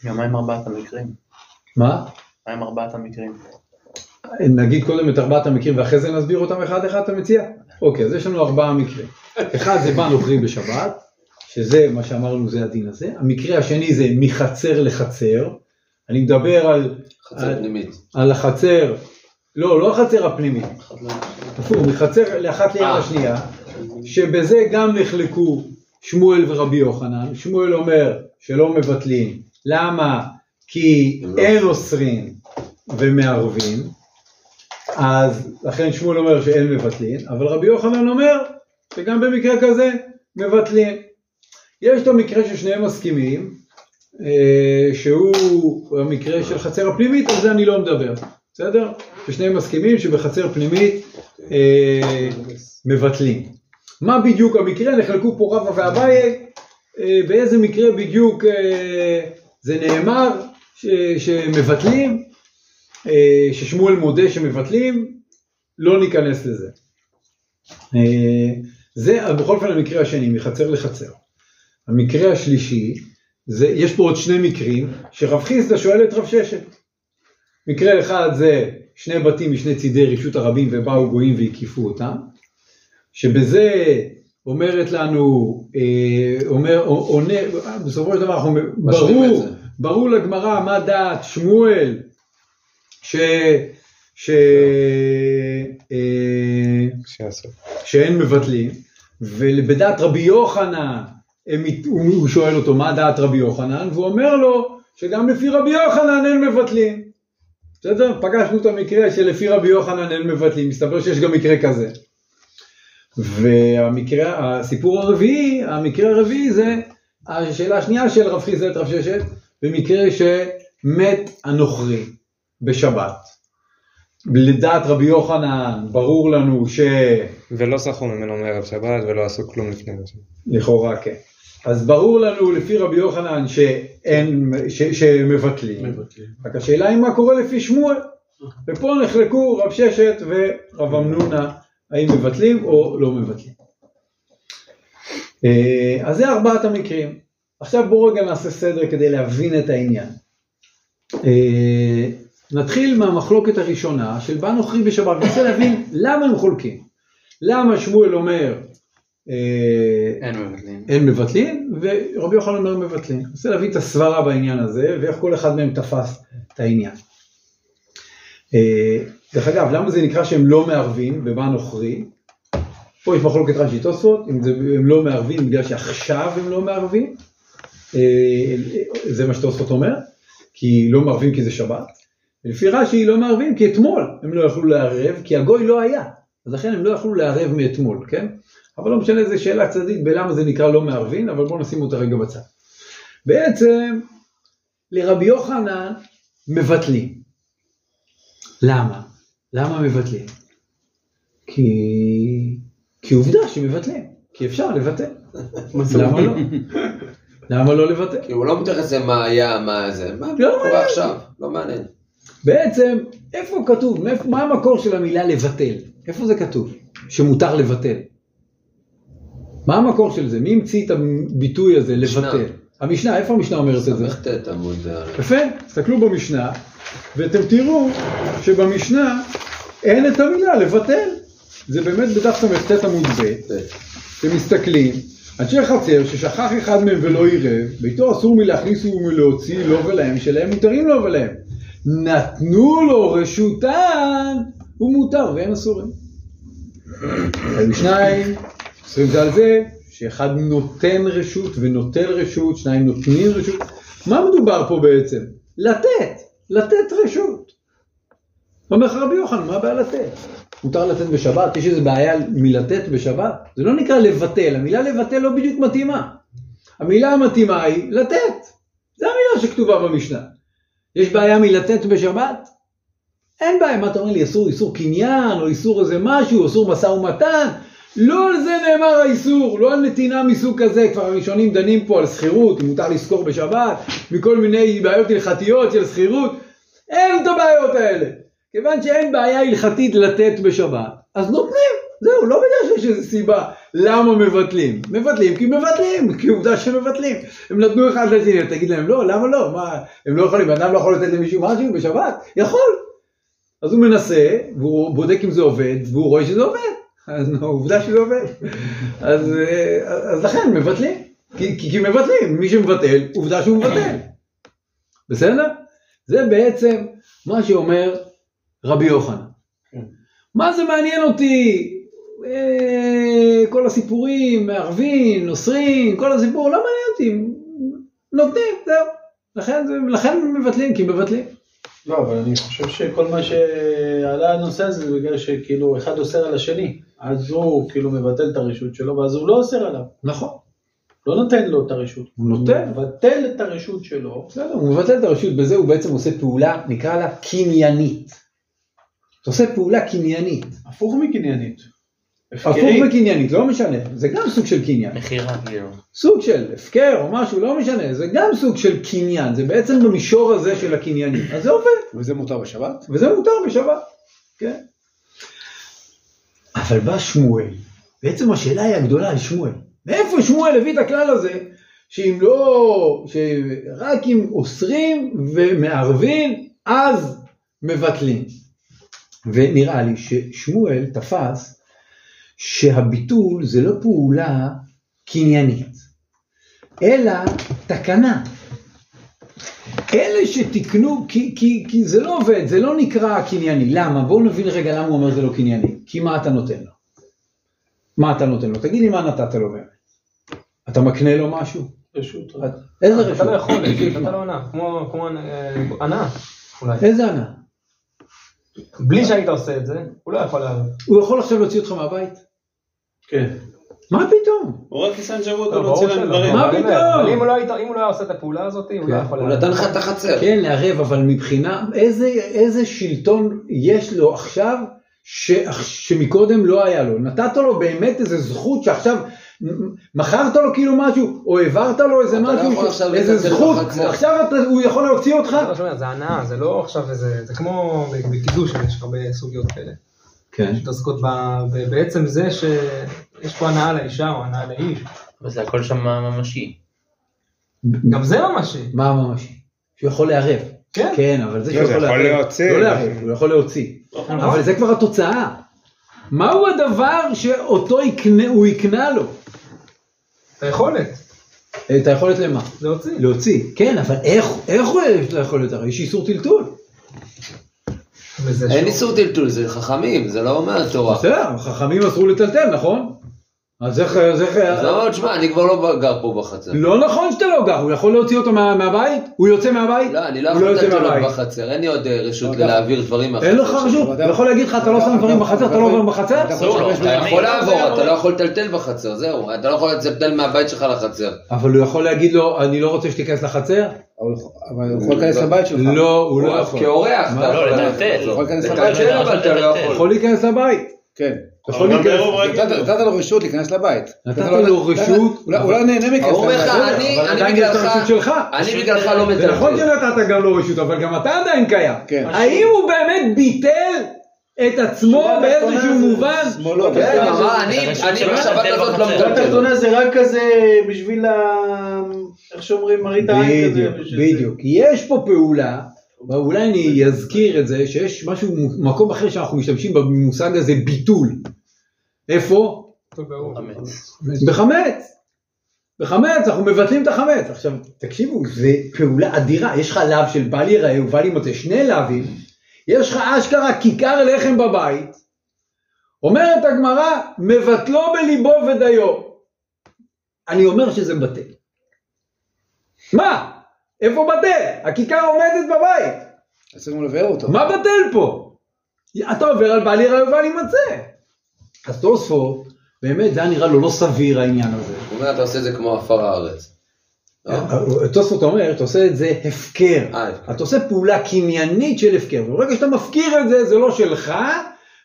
מה עם ארבעת המקרים? מה? מה עם ארבעת המקרים? נגיד קודם את ארבעת המקרים, ואחרי זה נסביר אותם אחד אחד, אתה מציע? אוקיי, אז יש לנו ארבעה מקרים. אחד זה בא נוכרי בשבת, שזה מה שאמרנו זה הדין הזה. המקרה השני זה מחצר לחצר. אני מדבר על חצר פנימית. על החצר, לא החצר הפנימית. אפילו מחצר לאחת ליד השנייה, שבזה גם נחלקו שמואל ורבי יוחנן. שמואל אומר שלא מבטלים. למה? כי אין אוסרין ומערבים. אז לכן שמואל אומר שאין מבטלים, אבל רבי יוחנן אומר שגם במקרה כזה מבטלים. יש את המקרה ששניהם מסכימים, שהוא המקרה של חצר הפנימית, על זה אני לא מדבר, בסדר? ששניהם מסכימים שבחצר פנימית מבטלים. מה בדיוק המקרה? נחלקו פה רבא ואביי, באיזה מקרה בדיוק זה נאמר שמבטלים, ששמואל מודה שמבטלים, לא ניכנס לזה. זה בכל פעם המקרה השני, מחצר לחצר. המקרה השלישי, יש פה עוד שני מקרים, שרב חיסדא שואל את רב ששת. מקרה אחד זה שני בתים משני צידי רשות הרבים ובאו גויים והקיפו אותם, שבזה אומרת לנו, עונה, בסופו של דבר אנחנו, ברור לגמרא מה דעת שמואל, שאין מבטלים, ובדעת רבי יוחנן, הוא שואל אותו מה דעת רבי יוחנן, והוא אומר לו שגם לפי רבי יוחנן אין מבטלים. בסדר? פגשנו את המקרה שלפי רבי יוחנן אין מבטלים, מסתבר שיש גם מקרה כזה. והסיפור הרביעי, המקרה הרביעי זה השאלה השנייה של רב חיסדא רב ששת, במקרה שמת הנוכרי בשבת. לדעת רבי יוחנן ברור לנו ש... ולא סחרו ממנו מערב שבת ולא עשו כלום לפני זה. לכאורה כן. אז ברור לנו לפי רבי יוחנן שמבטלים. רק השאלה היא מה קורה לפי שמואל. ופה נחלקו רב ששת ורב אמנונה האם מבטלים או לא מבטלים. אז זה ארבעת המקרים. עכשיו בואו רגע נעשה סדר כדי להבין את העניין. נתחיל מהמחלוקת הראשונה של בא נוכרי בשבת. ננסה להבין למה הם חולקים. למה שמואל אומר אין מבטלים, ורבי יוחנן אומר מבטלים. אני רוצה להביא את הסברה בעניין הזה, ואיך כל אחד מהם תפס את העניין. דרך אגב, למה זה נקרא שהם לא מערבים במה נוכרי? פה יש מחלוקת רש"י תוספות, הם לא מערבים בגלל שעכשיו הם לא מערבים, זה מה שתוספות אומר, כי לא מערבים כי זה שבת, ולפי רש"י לא מערבים כי אתמול הם לא יכלו לערב, כי הגוי לא היה, אז לכן הם לא יכלו לערב מאתמול, כן? אבל לא משנה איזה שאלה צדדית בלמה זה נקרא לא מערבין, אבל בואו נשים אותה רגע בצד. בעצם, לרבי יוחנן מבטלים. למה? למה מבטלים? כי עובדה שמבטלים, כי אפשר לבטל. למה לא? למה לא לבטל? כי הוא לא מתייחס למה היה, מה זה, מה קורה עכשיו, לא מעניין. בעצם, איפה כתוב, מה המקור של המילה לבטל? איפה זה כתוב? שמותר לבטל. מה המקור של זה? מי המציא את הביטוי הזה לבטל? המשנה, איפה המשנה אומרת את זה? יפה, תסתכלו במשנה, ואתם תראו שבמשנה אין את המילה לבטל. זה באמת בדף סט עמוד ב', אתם מסתכלים, אנשי חצר ששכח אחד מהם ולא עירב, ביתו אסור מלהכניס ומלהוציא לו ולהם, שלהם מותרים לו ולהם. נתנו לו רשותן, הוא מותר והם אסורים. המשנה היא, סביב זה על זה, שאחד נותן רשות ונוטל רשות, שניים נותנים רשות. מה מדובר פה בעצם? לתת רשות. אומר רבי יוחנן, מה הבעיה לתת? מותר לתת בשבת? יש איזו בעיה מלתת בשבת? זה לא נקרא לבטל, המילה לבטל לא בדיוק מתאימה. המילה המתאימה היא לתת. זה המילה שכתובה במשנה. יש בעיה מלתת בשבת? אין בעיה, מה אתה אומר לי? איסור קניין, או איסור איזה משהו, איסור משא ומתן, לא על זה נאמר האיסור, לא על נתינה מסוג כזה, כבר הראשונים דנים פה על סחירות, מותר לזכור בשבת, מכל מיני בעיות הלכתיות של סחירות, אין את הבעיות האלה. כיוון שאין בעיה הלכתית לתת בשבת, אז נותנים, זהו, לא בגלל שיש איזו סיבה, למה מבטלים? מבטלים, כי עובדה שמבטלים. הם נתנו אחד לשני, תגיד להם, לא, למה לא? מה, הם לא יכולים, אדם לא יכול לתת למישהו משהו בשבת? יכול. אז הוא מנסה, והוא בודק אם זה עובד, והוא רואה שזה עובד. אז העובדה שלא עובד, אז לכן מבטלים, כי מבטלים, מי שמבטל, עובדה שהוא מבטל, בסדר? זה בעצם מה שאומר רבי יוחנן. מה זה מעניין אותי, כל הסיפורים, מערבים, נוסרים, כל הסיפור, לא מעניין אותי, נותנים, זהו, לכן מבטלים, כי מבטלים. לא, אבל אני חושב שכל מה שעלה הנושא הזה זה בגלל שכאילו אחד אוסר על השני, אז הוא כאילו מבטל את הרשות שלו, ואז הוא לא אוסר עליו. נכון. לא נותן לו את הרשות. הוא נותן. הוא מבטל את הרשות שלו. בסדר, הוא מבטל את הרשות, בזה הוא בעצם עושה פעולה, נקרא לה קניינית. הוא עושה פעולה קניינית. הפוך מקניינית. הפוך מקניינית, לא משנה. זה גם סוג של קניין. מחירה. סוג של הפקר או משהו, לא משנה. זה גם סוג של קניין. זה בעצם במישור הזה של הקניינים. אז זה עובד. וזה מותר בשבת? וזה מותר בשבת, כן. אבל בא שמואל. בעצם השאלה היא הגדולה על שמואל. מאיפה שמואל הביא את הכלל הזה? שרק אם אוסרים ומערבים, אז מבטלים. ונראה לי ששמואל תפס שהביטול זה לא פעולה קניינית, אלא תקנה. אלה שתקנו, כי זה לא עובד, זה לא נקרא קנייני. למה? בואו נבין רגע למה הוא אומר זה לא קנייני. כי מה אתה נותן לו? תגיד לי מה נתת לו באמת. אתה מקנה לו משהו? רשות. איזה רשות? אתה לא יכול, אתה לא ענה, כמו ענה. איזה ענה? בלי שהיית עושה את זה, הוא לא יכול לערב. הוא יכול עכשיו להוציא אותך מהבית? כן. מה פתאום? הוא רק ניסן שבועות הוא להוציא להם דברים. מה פתאום? אם הוא לא עושה את הפעולה הזאת, הוא לא יכול לערב. הוא נתן לך את החצר. כן, לערב, אבל מבחינה, איזה שלטון יש לו עכשיו, שמקודם לא היה לו? נתת לו באמת איזה זכות שעכשיו, מכרת לו כאילו משהו, או העברת לו איזה משהו, איזה זכות, עכשיו הוא יכול להוציא אותך? זה הנאה, זה לא עכשיו, זה כמו בקידוש, יש הרבה סוגיות כאלה. כן. שתעסקות בעצם זה שיש פה הנאה לאישה או הנאה לאיש. אבל זה הכל שם ממשי. גם זה ממשי. מה ממשי? שהוא יכול לערב. כן. כן, אבל זה שהוא יכול להוציא. לא לערב, הוא יכול להוציא. אבל זה כבר התוצאה. מהו הדבר שאותו הוא יקנה לו? את היכולת. את היכולת למה? להוציא. להוציא, כן, אבל איך הוא יכול יותר? יש איסור טלטול. אין איסור טלטול, זה חכמים, זה לא אומר תורה. בסדר, חכמים אסרו לטלטל, נכון? אז לא, תשמע, אני כבר לא גר פה בחצר. לא נכון שאתה לא גר, הוא יכול להוציא אותו מהבית? הוא יוצא מהבית? לא, אני לא יכול לתת לו בחצר, אין לי עוד רשות להעביר דברים מהחצר. אין לך רשות, אני יכול להגיד לך, אתה לא שם דברים בחצר, אתה לא עובר בחצר? אתה יכול לעבור, אתה לא יכול לטלטל בחצר, זהו, אתה לא יכול לטלטל מהבית שלך לחצר. אבל הוא יכול להגיד לו, אני לא רוצה שתיכנס לחצר? אבל הוא יכול להיכנס לבית שלך. לא, הוא לא יכול. כאורח, לא, לטלטל. הוא יכול להיכנס לבית. כן. נתת לו רשות להיכנס לבית. נתת לו רשות? אולי נהנה מכך. אני בגללך לא מטלטל. זה נכון שנתת גם לו רשות, אבל גם אתה עדיין קיים. האם הוא באמת ביטל את עצמו באיזשהו מובן? אני בשבת הזאת לא מטלטל. התחתונה זה רק כזה בשביל איך שאומרים מראית העין. בדיוק. יש פה פעולה. ואולי אני אזכיר את זה, שיש משהו, מקום אחר שאנחנו משתמשים במושג הזה, ביטול. איפה? בחמץ. בחמץ. בחמץ, אנחנו מבטלים את החמץ. עכשיו, תקשיבו, זה פעולה אדירה. יש לך לאו של בל ייראה ובל יימצא, שני לאווים. יש לך אשכרה כיכר לחם בבית. אומרת הגמרא, מבטלו בליבו ודיו. אני אומר שזה בטל. מה? איפה בטל? הכיכר עומדת בבית. עשינו לבאר אותו. מה בטל פה? אתה עובר על בעלי רעיובה להימצא. אז תוספות, באמת זה נראה לו לא סביר העניין הזה. הוא אומר, אתה עושה את זה כמו אפר הארץ. תוספות אומר, אתה עושה את זה הפקר. אתה עושה פעולה קניינית של הפקר. וברגע שאתה מפקיר את זה, זה לא שלך,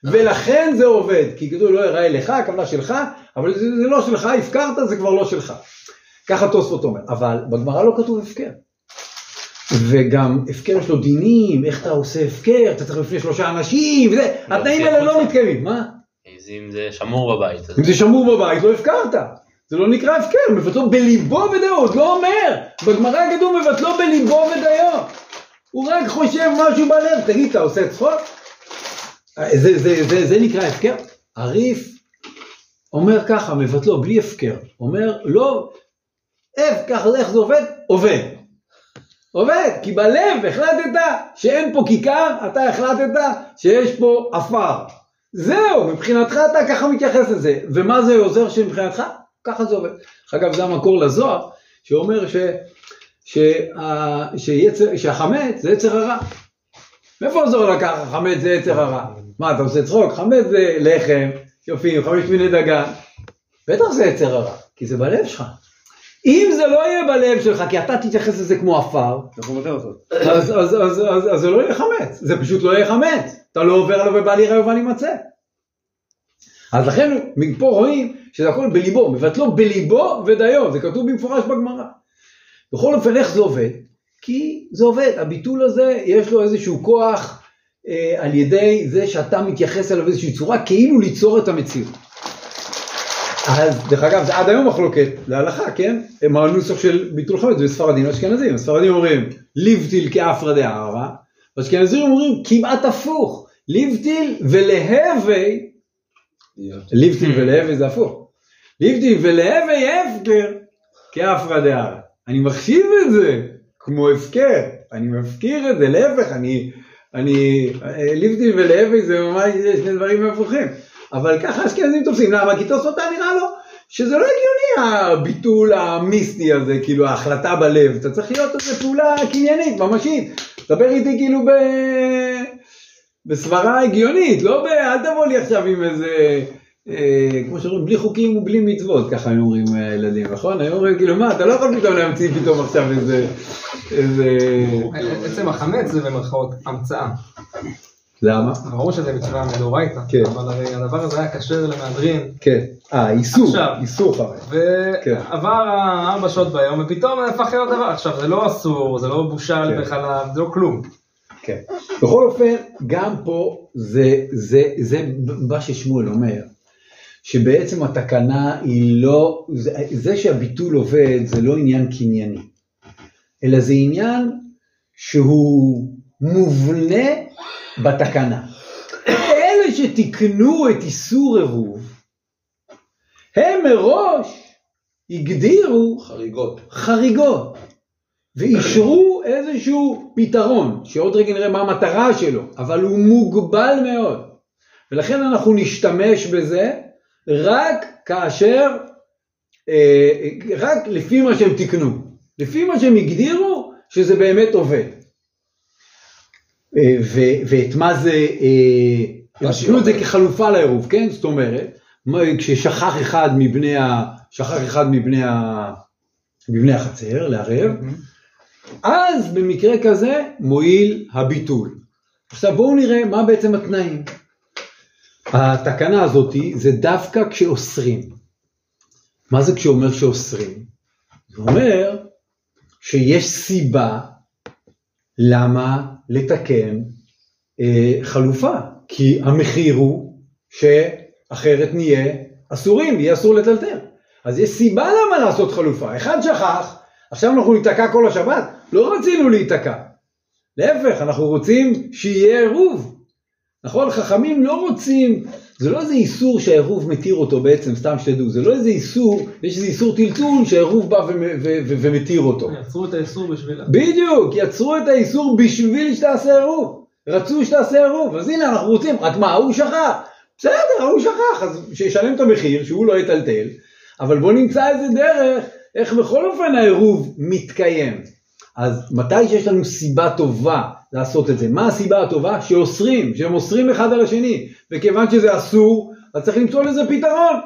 ולכן זה עובד. כי כתוב לא הראה לך, הכוונה שלך, אבל זה לא שלך, הפקרת, זה כבר לא שלך. ככה תוספות אומר. אבל בגמרא לא כתוב הפקר. וגם הפקר יש לו דינים, איך אתה עושה הפקר, אתה צריך לפני 3 אנשים, וזה, התנאים האלה לא מתקיימים, מה? אם זה שמור בבית. אם זה שמור בבית, לא הפקרת, זה לא נקרא הפקר, מבטלו בליבו ודיו, עוד לא אומר, בגמרא כתוב מבטלו בליבו ודיו, הוא רק חושב משהו בלב, תגיד, אתה עושה צחוק? זה נקרא הפקר? עריף אומר ככה, מבטלו בלי הפקר, אומר, לא, איך זה עובד? עובד. עובד, כי בלב החלטת שאין פה כיכר, אתה החלטת שיש פה אפר. זהו, מבחינתך אתה ככה מתייחס לזה. ומה זה עוזר שמבחינתך? ככה זה עובד. אגב, זה המקור לזוהר, שאומר שהחמץ זה יצר הרע. מאיפה זוהר לקח? חמץ זה יצר הרע. מה, אתה עושה צחוק? חמץ זה לחם, יופים, 5 מיני דגן. בטח זה יצר הרע, כי זה בלב שלך. אם זה לא יהיה בלב שלך, כי אתה תתייחס לזה כמו אפר, אז זה לא יהיה חמץ, זה פשוט לא יהיה חמץ, אתה לא עובר עליו ובעל יראה ובל יימצא. אז לכן מפה רואים שזה הכל בליבו, מבטלו בליבו ודיו, זה כתוב במפורש בגמרא. בכל אופן איך זה עובד? כי זה עובד, הביטול הזה יש לו איזשהו כוח על ידי זה שאתה מתייחס אליו איזושהי צורה, כאילו ליצור את המציאות. אז דרך אגב, זה עד היום מחלוקת להלכה, כן? מה הנוסח של ביטול חמץ בספרדים ואשכנזים? הספרדים אומרים, ליבטיל כאפרא דארעא, ואשכנזים אומרים, כמעט הפוך, ליבטיל ולהווי, ליבטיל ולהווי זה הפוך, ליבטיל ולהווי הפקר כאפרא דארעא. אני מחשיב את זה כמו הפקר, אני מפקיר את זה, להפך, ליבטיל ולהווי זה ממש שני דברים הפוכים. אבל ככה אשכנזים תופסים, למה? כי תוספות נראה לו שזה לא הגיוני הביטול המיסטי הזה, כאילו ההחלטה בלב, אתה צריך להיות איזו פעולה קניינית, ממשית, דבר איתי כאילו בסברה הגיונית, לא אל תבוא לי עכשיו עם איזה, כמו שאומרים, בלי חוקים ובלי מצוות, ככה הם אומרים הילדים, נכון? הם אומרים כאילו מה, אתה לא יכול פתאום להמציא פתאום עכשיו איזה... עצם החמץ זה במרכאות המצאה. למה? ברור שזה מצווה מדאורייתא, אבל הרי הדבר הזה היה כשר למהדרין. כן, איסור חמץ. ועבר 4 שעות ביום, ופתאום הפך להיות דבר. עכשיו, זה לא אסור, זה לא בושל בחלב, זה לא כלום. כן. בכל אופן, גם פה זה מה ששמואל אומר, שבעצם התקנה היא לא, זה שהביטול עובד זה לא עניין קנייני, אלא זה עניין שהוא מובנה בתקנה. אלה שתיקנו את איסור עירוב, הם מראש הגדירו חריגות, ואישרו איזשהו פתרון, שעוד רגע נראה מה המטרה שלו, אבל הוא מוגבל מאוד. ולכן אנחנו נשתמש בזה רק כאשר, רק לפי מה שהם תיקנו, לפי מה שהם הגדירו שזה באמת עובד. ואת מה זה, הם עשו את זה כחלופה לעירוב, כן? זאת אומרת, כששכח אחד מבני החצר לערב, אז במקרה כזה מועיל הביטול. עכשיו בואו נראה מה בעצם התנאים. התקנה הזאת זה דווקא כשאוסרים. מה זה כשאומר שאוסרים? זה אומר שיש סיבה למה לתקן חלופה, כי המחיר הוא שאחרת נהיה אסורים, יהיה אסור לטלטל. אז יש סיבה למה לעשות חלופה. אחד שכח, עכשיו אנחנו ניתקע כל השבת, לא רצינו להיתקע. להפך, אנחנו רוצים שיהיה עירוב. נכון? חכמים לא רוצים, זה לא איזה איסור שהעירוב מתיר אותו בעצם, סתם שתדעו, זה לא איזה איסור, יש איזה איסור טלטול שהעירוב בא ומתיר אותו. יצרו את האיסור בשבילה. בדיוק, יצרו את האיסור בשביל שתעשה עירוב. רצו שתעשה עירוב, אז הנה אנחנו רוצים, רק מה, הוא שכח. בסדר, הוא שכח, אז שישלם את המחיר, שהוא לא יטלטל, אבל בוא נמצא איזה דרך, איך בכל אופן העירוב מתקיים. אז מתי שיש לנו סיבה טובה לעשות את זה? מה הסיבה הטובה? שהם אוסרים אחד על השני, וכיוון שזה אסור, אז צריך למצוא לזה פתרון.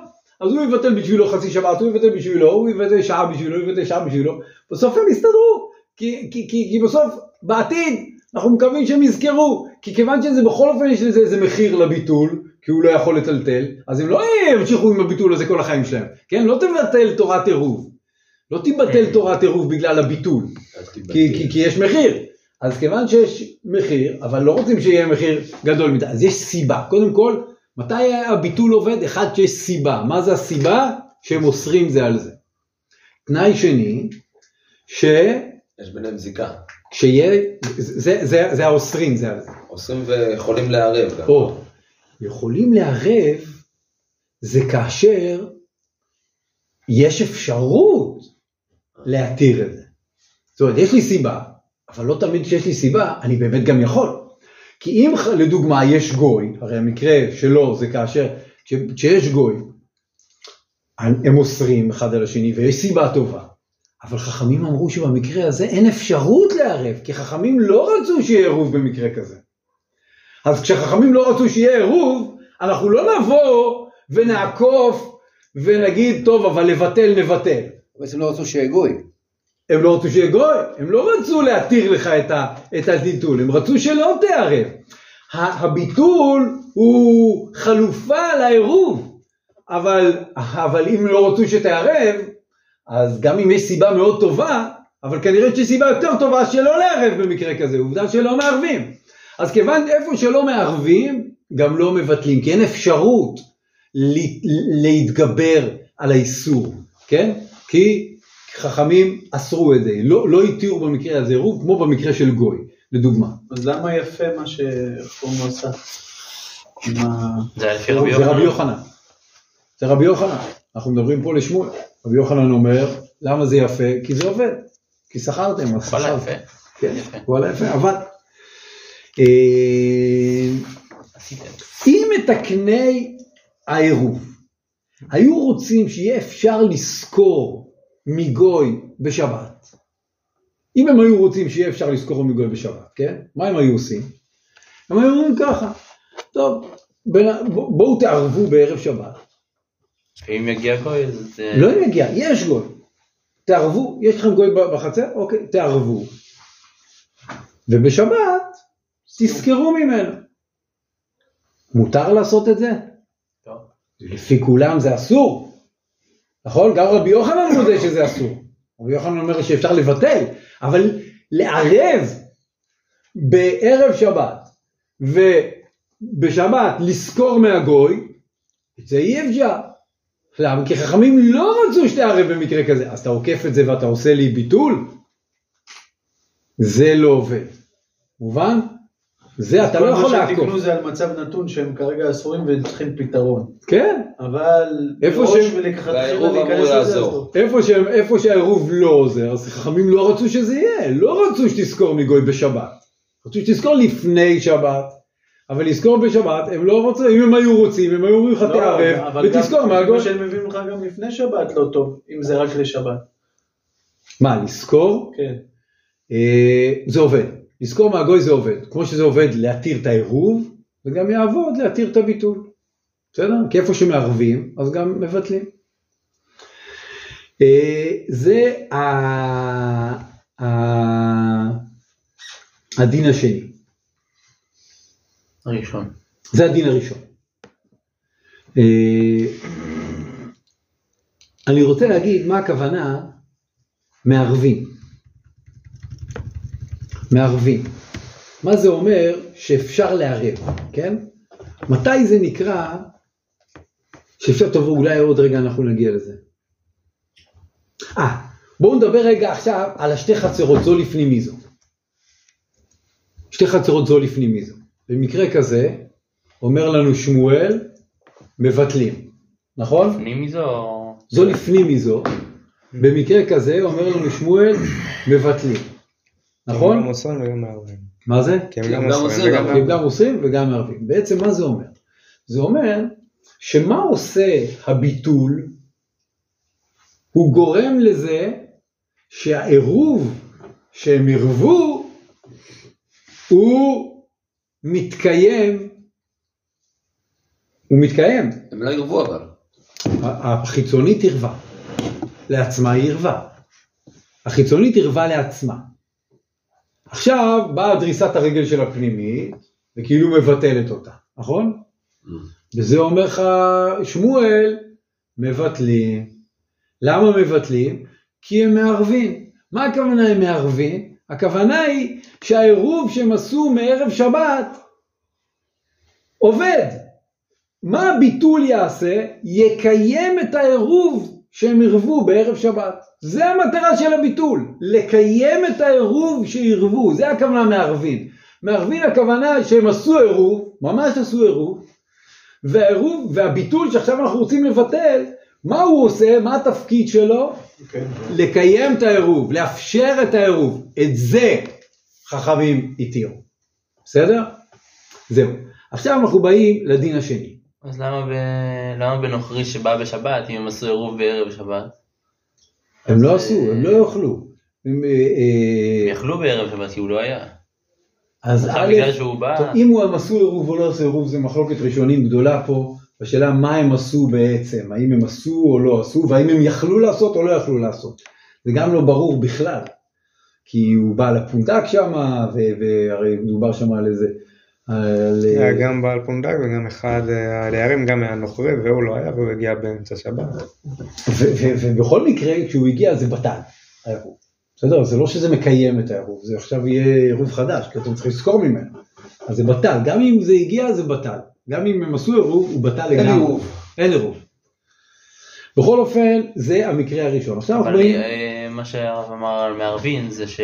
אז הוא יבטל בשבילו חצי שבת, הוא יבטל בשבילו, הוא יבטל שעה בשבילו, הוא יבטל שעה בשבילו, בסוף הם יסתדרו, כי בסוף, בעתיד, אנחנו מקווים שהם יזכרו, כי כיוון שזה בכל אופן יש לזה איזה מחיר לביטול, כי הוא לא יכול לטלטל, אז הם לא ימשיכו עם הביטול הזה כל החיים שלהם, כן? לא תבטל תורת עירוב, לא תבטל תורת עירוב בגלל הביטול, כי יש מחיר. אז כיוון שיש מחיר, אבל לא רוצים שיהיה מחיר גדול מדי, אז יש סיבה. קודם כל, מתי הביטול עובד? אחד שיש סיבה. מה זה הסיבה? שהם אוסרים זה על זה. תנאי שני, יש ביניהם זיקה. זה האוסרים זה על זה. אוסרים ויכולים לערב גם. או, יכולים לערב זה כאשר יש אפשרות להתיר את זה. זאת אומרת, יש לי סיבה, אבל לא תמיד שיש לי סיבה, אני באמת גם יכול. כי אם לדוגמה יש גוי, הרי המקרה שלו זה כאשר, כשיש גוי, הם אוסרים אחד על השני ויש סיבה טובה. אבל חכמים אמרו שבמקרה הזה אין אפשרות לערב, כי חכמים לא רצו שיהיה עירוב במקרה כזה. אז כשחכמים לא רצו שיהיה עירוב, אנחנו לא נבוא ונעקוף ונגיד, טוב, אבל נבטל. בעצם לא רצו שיהיה גוי. הם לא רצו שיהיה גוי, הם לא רצו להתיר לך את הביטול, הם רצו שלא תערב. הביטול הוא חלופה לעירוב, אבל אם לא רצו שתערב, אז גם אם יש סיבה מאוד טובה, אבל כנראה שיש סיבה יותר טובה שלא לערב במקרה כזה, עובדה שלא מערבים. אז כיוון איפה שלא מערבים, גם לא מבטלים, כי אין אפשרות להתגבר על האיסור, כן? כי חכמים אסרו את זה, לא התירו במקרה הזה עירוב, כמו במקרה של גוי, לדוגמה. אז למה יפה מה שחכמים עושה? זה רבי יוחנן. אנחנו מדברים פה לשמואל. רב יוחנן אומר, למה זה יפה? כי זה עובד, כי שכרתם. כל היפה. כן, כל היפה, עבד. אם מתקני העירוב היו רוצים שיהיה אפשר לזכור מגוי בשבת, אם הם היו רוצים שיהיה אפשר לזכור מגוי בשבת, כן? מה הם היו עושים? הם היו אומרים ככה, טוב, בואו תערבו בערב שבת. אם יגיע גוי, אז... לא אם יגיע, יש גוי. תערבו, יש לכם גוי בחצר? אוקיי, תערבו. ובשבת, תזכרו ממנו. מותר לעשות את זה? לא. לפי כולם זה אסור. נכון? גם רבי יוחנן מודה שזה אסור. רבי יוחנן אומר שאפשר לבטל, אבל לערב בערב שבת, ובשבת לזכור מהגוי, זה אי אפשר. למה? כי חכמים לא רצו שתערב במקרה כזה, אז אתה עוקף את זה ואתה עושה לי ביטול, זה לא עובד, מובן? זה אתה לא יכול לעקוף. שתקנו זה על מצב נתון שהם כרגע אסורים וצריכים פתרון. כן. אבל בראש ולקחת חירות להיכנס לזה. איפה שהעירוב לא עוזר, אז חכמים לא רצו שזה יהיה. לא רצו שתזכור מגוי בשבת. רצו שתזכור לפני שבת. אבל לזכור בשבת, הם לא רוצים, אם הם היו רוצים, הם היו אומרים לך תערב, ותזכור מה הגוי. אבל שהם מביאים לך גם לפני שבת לא טוב, אם זה רק לשבת. מה, לזכור? כן. זה עובד. לזכור מהגוי זה עובד, כמו שזה עובד להתיר את העירוב, זה גם יעבוד להתיר את הביטול, בסדר? כי איפה שמערבים, אז גם מבטלים. זה הדין השני. הראשון. זה הדין הראשון. אני רוצה להגיד מה הכוונה מערבים. מערבים. מה זה אומר שאפשר לערב, כן? מתי זה נקרא שאפשר, טוב, אולי עוד רגע אנחנו נגיע לזה. בואו נדבר רגע עכשיו על השתי חצרות זו לפני מיזו. שתי חצרות זו לפני מיזו. במקרה כזה, אומר לנו שמואל, מבטלים. נכון? לפני מיזו. זו לפני מיזו. במקרה כזה, אומר לנו שמואל, מבטלים. נכון? גם מוסרים וגם מערבים. מה זה? גם מוסרים וגם מערבים. בעצם מה זה אומר? זה אומר שמה עושה הביטול? הוא גורם לזה שהעירוב שהם עירבו הוא מתקיים. הוא מתקיים. הם לא עירבו אבל. החיצונית עירבה. לעצמה היא עירבה. החיצונית עירבה לעצמה. עכשיו באה דריסת הרגל של הפנימית, וכאילו מבטלת אותה, נכון? וזה אומר לך, שמואל, מבטלים. למה מבטלים? כי הם מערבים. מה הכוונה הם מערבים? הכוונה היא שהעירוב שהם עשו מערב שבת עובד. מה הביטול יעשה? יקיים את העירוב שהם עירבו בערב שבת. זה המטרה של הביטול, לקיים את העירוב שעירבו, זה הכוונה מערבין. מערבין הכוונה שהם עשו עירוב, ממש עשו עירוב, והביטול שעכשיו אנחנו רוצים לבטל, מה הוא עושה, מה התפקיד שלו? Okay. לקיים את העירוב, לאפשר את העירוב, את זה חכמים התירו. בסדר? זהו. עכשיו אנחנו באים לדין השני. אז למה בנוכרי שבא בשבת, אם הם עשו עירוב בערב שבת? הם לא עשו, הם לא יאכלו. הם יאכלו בערב שבת, כי הוא לא היה. אז אם הוא עשו עירוב או לא עשו עירוב, זה מחלוקת ראשונים גדולה פה, בשאלה מה הם עשו בעצם, האם הם עשו או לא עשו, והאם הם יכלו לעשות או לא יכלו לעשות. זה גם לא ברור בכלל, כי הוא בא לפונדק שם, והרי מדובר שם על איזה... היה גם בעל פונדק וגם אחד הדיירים גם היה נוכרי והוא לא היה והוא הגיע באמצע שבת ובכל מקרה כשהוא הגיע זה בטל העירוב, בסדר? זה לא שזה מקיים את העירוב, זה עכשיו יהיה עירוב חדש כי אתם צריכים לזכור ממנו, אז זה בטל, גם אם זה הגיע זה בטל, גם אם הם עשו עירוב הוא בטל לגמרי, אין עירוב. בכל אופן זה המקרה הראשון. אבל מה שהרב אמר על מערבין זה ש...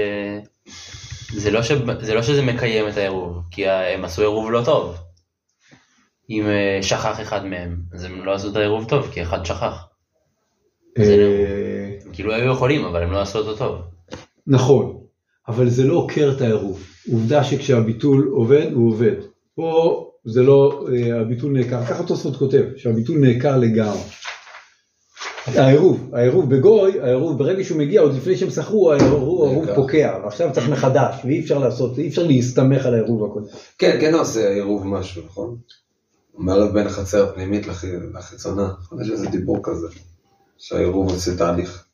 זה לא שזה מקיים את העירוב, כי הם עשו עירוב לא טוב. אם שכח אחד מהם, אז הם לא עשו את העירוב טוב, כי אחד שכח. הם כאילו היו יכולים, אבל הם לא עשו אותו טוב. נכון, אבל זה לא עוקר את העירוב. עובדה שכשהביטול עובד, הוא עובד. פה זה לא, הביטול נעקר, ככה תוספות כותב, שהביטול נעקר לגמרי. העירוב בגוי, העירוב ברגע שהוא מגיע, עוד לפני שהם סחרו, העירוב פוקע, ועכשיו צריך מחדש, ואי אפשר לעשות, אי אפשר להסתמך על העירוב הקודם. כן, כן עושה עירוב משהו, נכון? מערב בין החצר הפנימית לחיצונה, יש איזה דיבור כזה, שהעירוב עושה תהליך.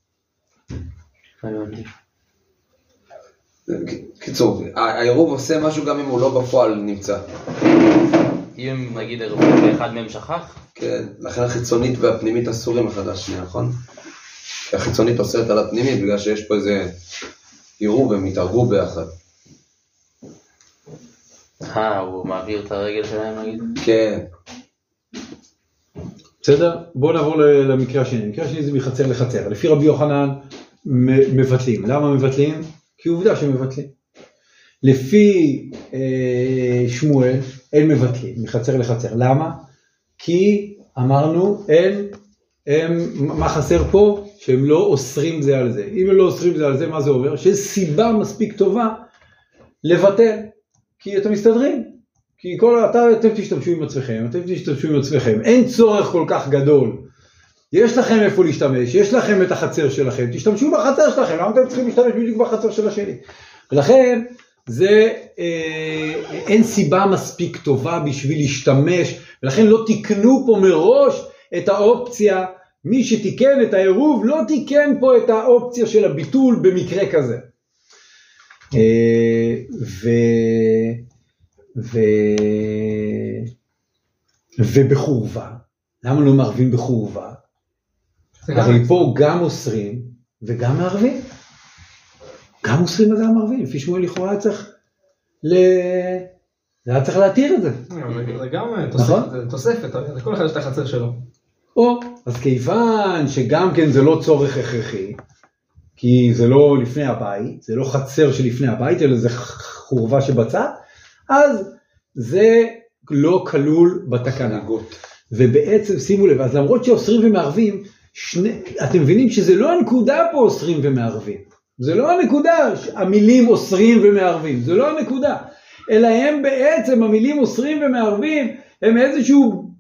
קיצור, העירוב עושה משהו גם אם הוא לא בפועל נמצא. אם נגיד עירוב אחד מהם שכח? כן, לכן החיצונית והפנימית אסורים אחד לשני, נכון? החיצונית אוסרת על הפנימית בגלל שיש פה איזה עירוב, הם יתערבו ביחד. הוא מעביר את הרגל שלהם נגיד? כן. בסדר? בואו נעבור למקרה השני. המקרה השני זה מחצר לחצר. לפי רבי יוחנן מבטלים. למה מבטלים? כי עובדה שמבטלים. לפי שמואל, אין מבטלים, מחצר לחצר. למה? כי אמרנו, מה חסר פה? שהם לא אוסרים זה על זה. אם הם לא אוסרים זה על זה, מה זה אומר? שיש סיבה מספיק טובה לבטל, כי אתם מסתדרים. כי אתם תשתמשו עם עצמכם, אין צורך כל כך גדול. יש לכם איפה להשתמש, יש לכם את החצר שלכם, תשתמשו בחצר שלכם, למה אתם צריכים להשתמש בדיוק בחצר של השני? ולכן, זה אין סיבה מספיק טובה בשביל להשתמש, ולכן לא תיקנו פה מראש את האופציה, מי שתיקן את העירוב לא תיקן פה את האופציה של הביטול במקרה כזה. ובחורבה, למה לא מערבים בחורבה? הרי פה גם אוסרים וגם מערבים. גם אוסרים וגם מערבים. לפי שמואל לכאורה צריך להתיר את זה. זה גם תוספת, לכל אחד יש את החצר שלו. אז כיוון שגם כן זה לא צורך הכרחי, כי זה לא לפני הבית, זה לא חצר שלפני הבית, אלא זה חורבה שבצע, אז זה לא כלול בתקנה. ובעצם שימו לב, אז למרות שאוסרים ומערבים, אתם מבינים שזה לא הנקודה פה אוסרים ומערבים, זה לא הנקודה, המילים אוסרים ומערבים, זה לא הנקודה, אלא הם בעצם, המילים אוסרים ומערבים, הם איזשהו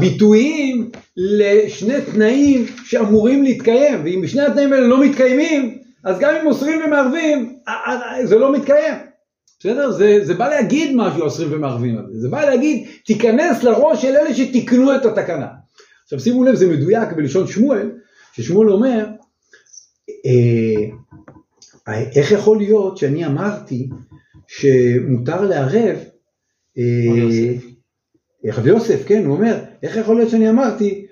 ביטויים לשני תנאים שאמורים להתקיים, ואם שני התנאים האלה לא מתקיימים, אז גם אם אוסרים ומערבים, זה לא מתקיים. בסדר? זה בא להגיד משהו אוסרים ומערבים, זה בא להגיד, תיכנס לראש של אלה שתיקנו את התקנה. עכשיו שימו לב, זה מדויק בלשון שמואל, ששמואל אומר, איך יכול להיות שאני אמרתי שמותר לערב, רב יוסף, כן, הוא אומר, איך יכול להיות שאני אמרתי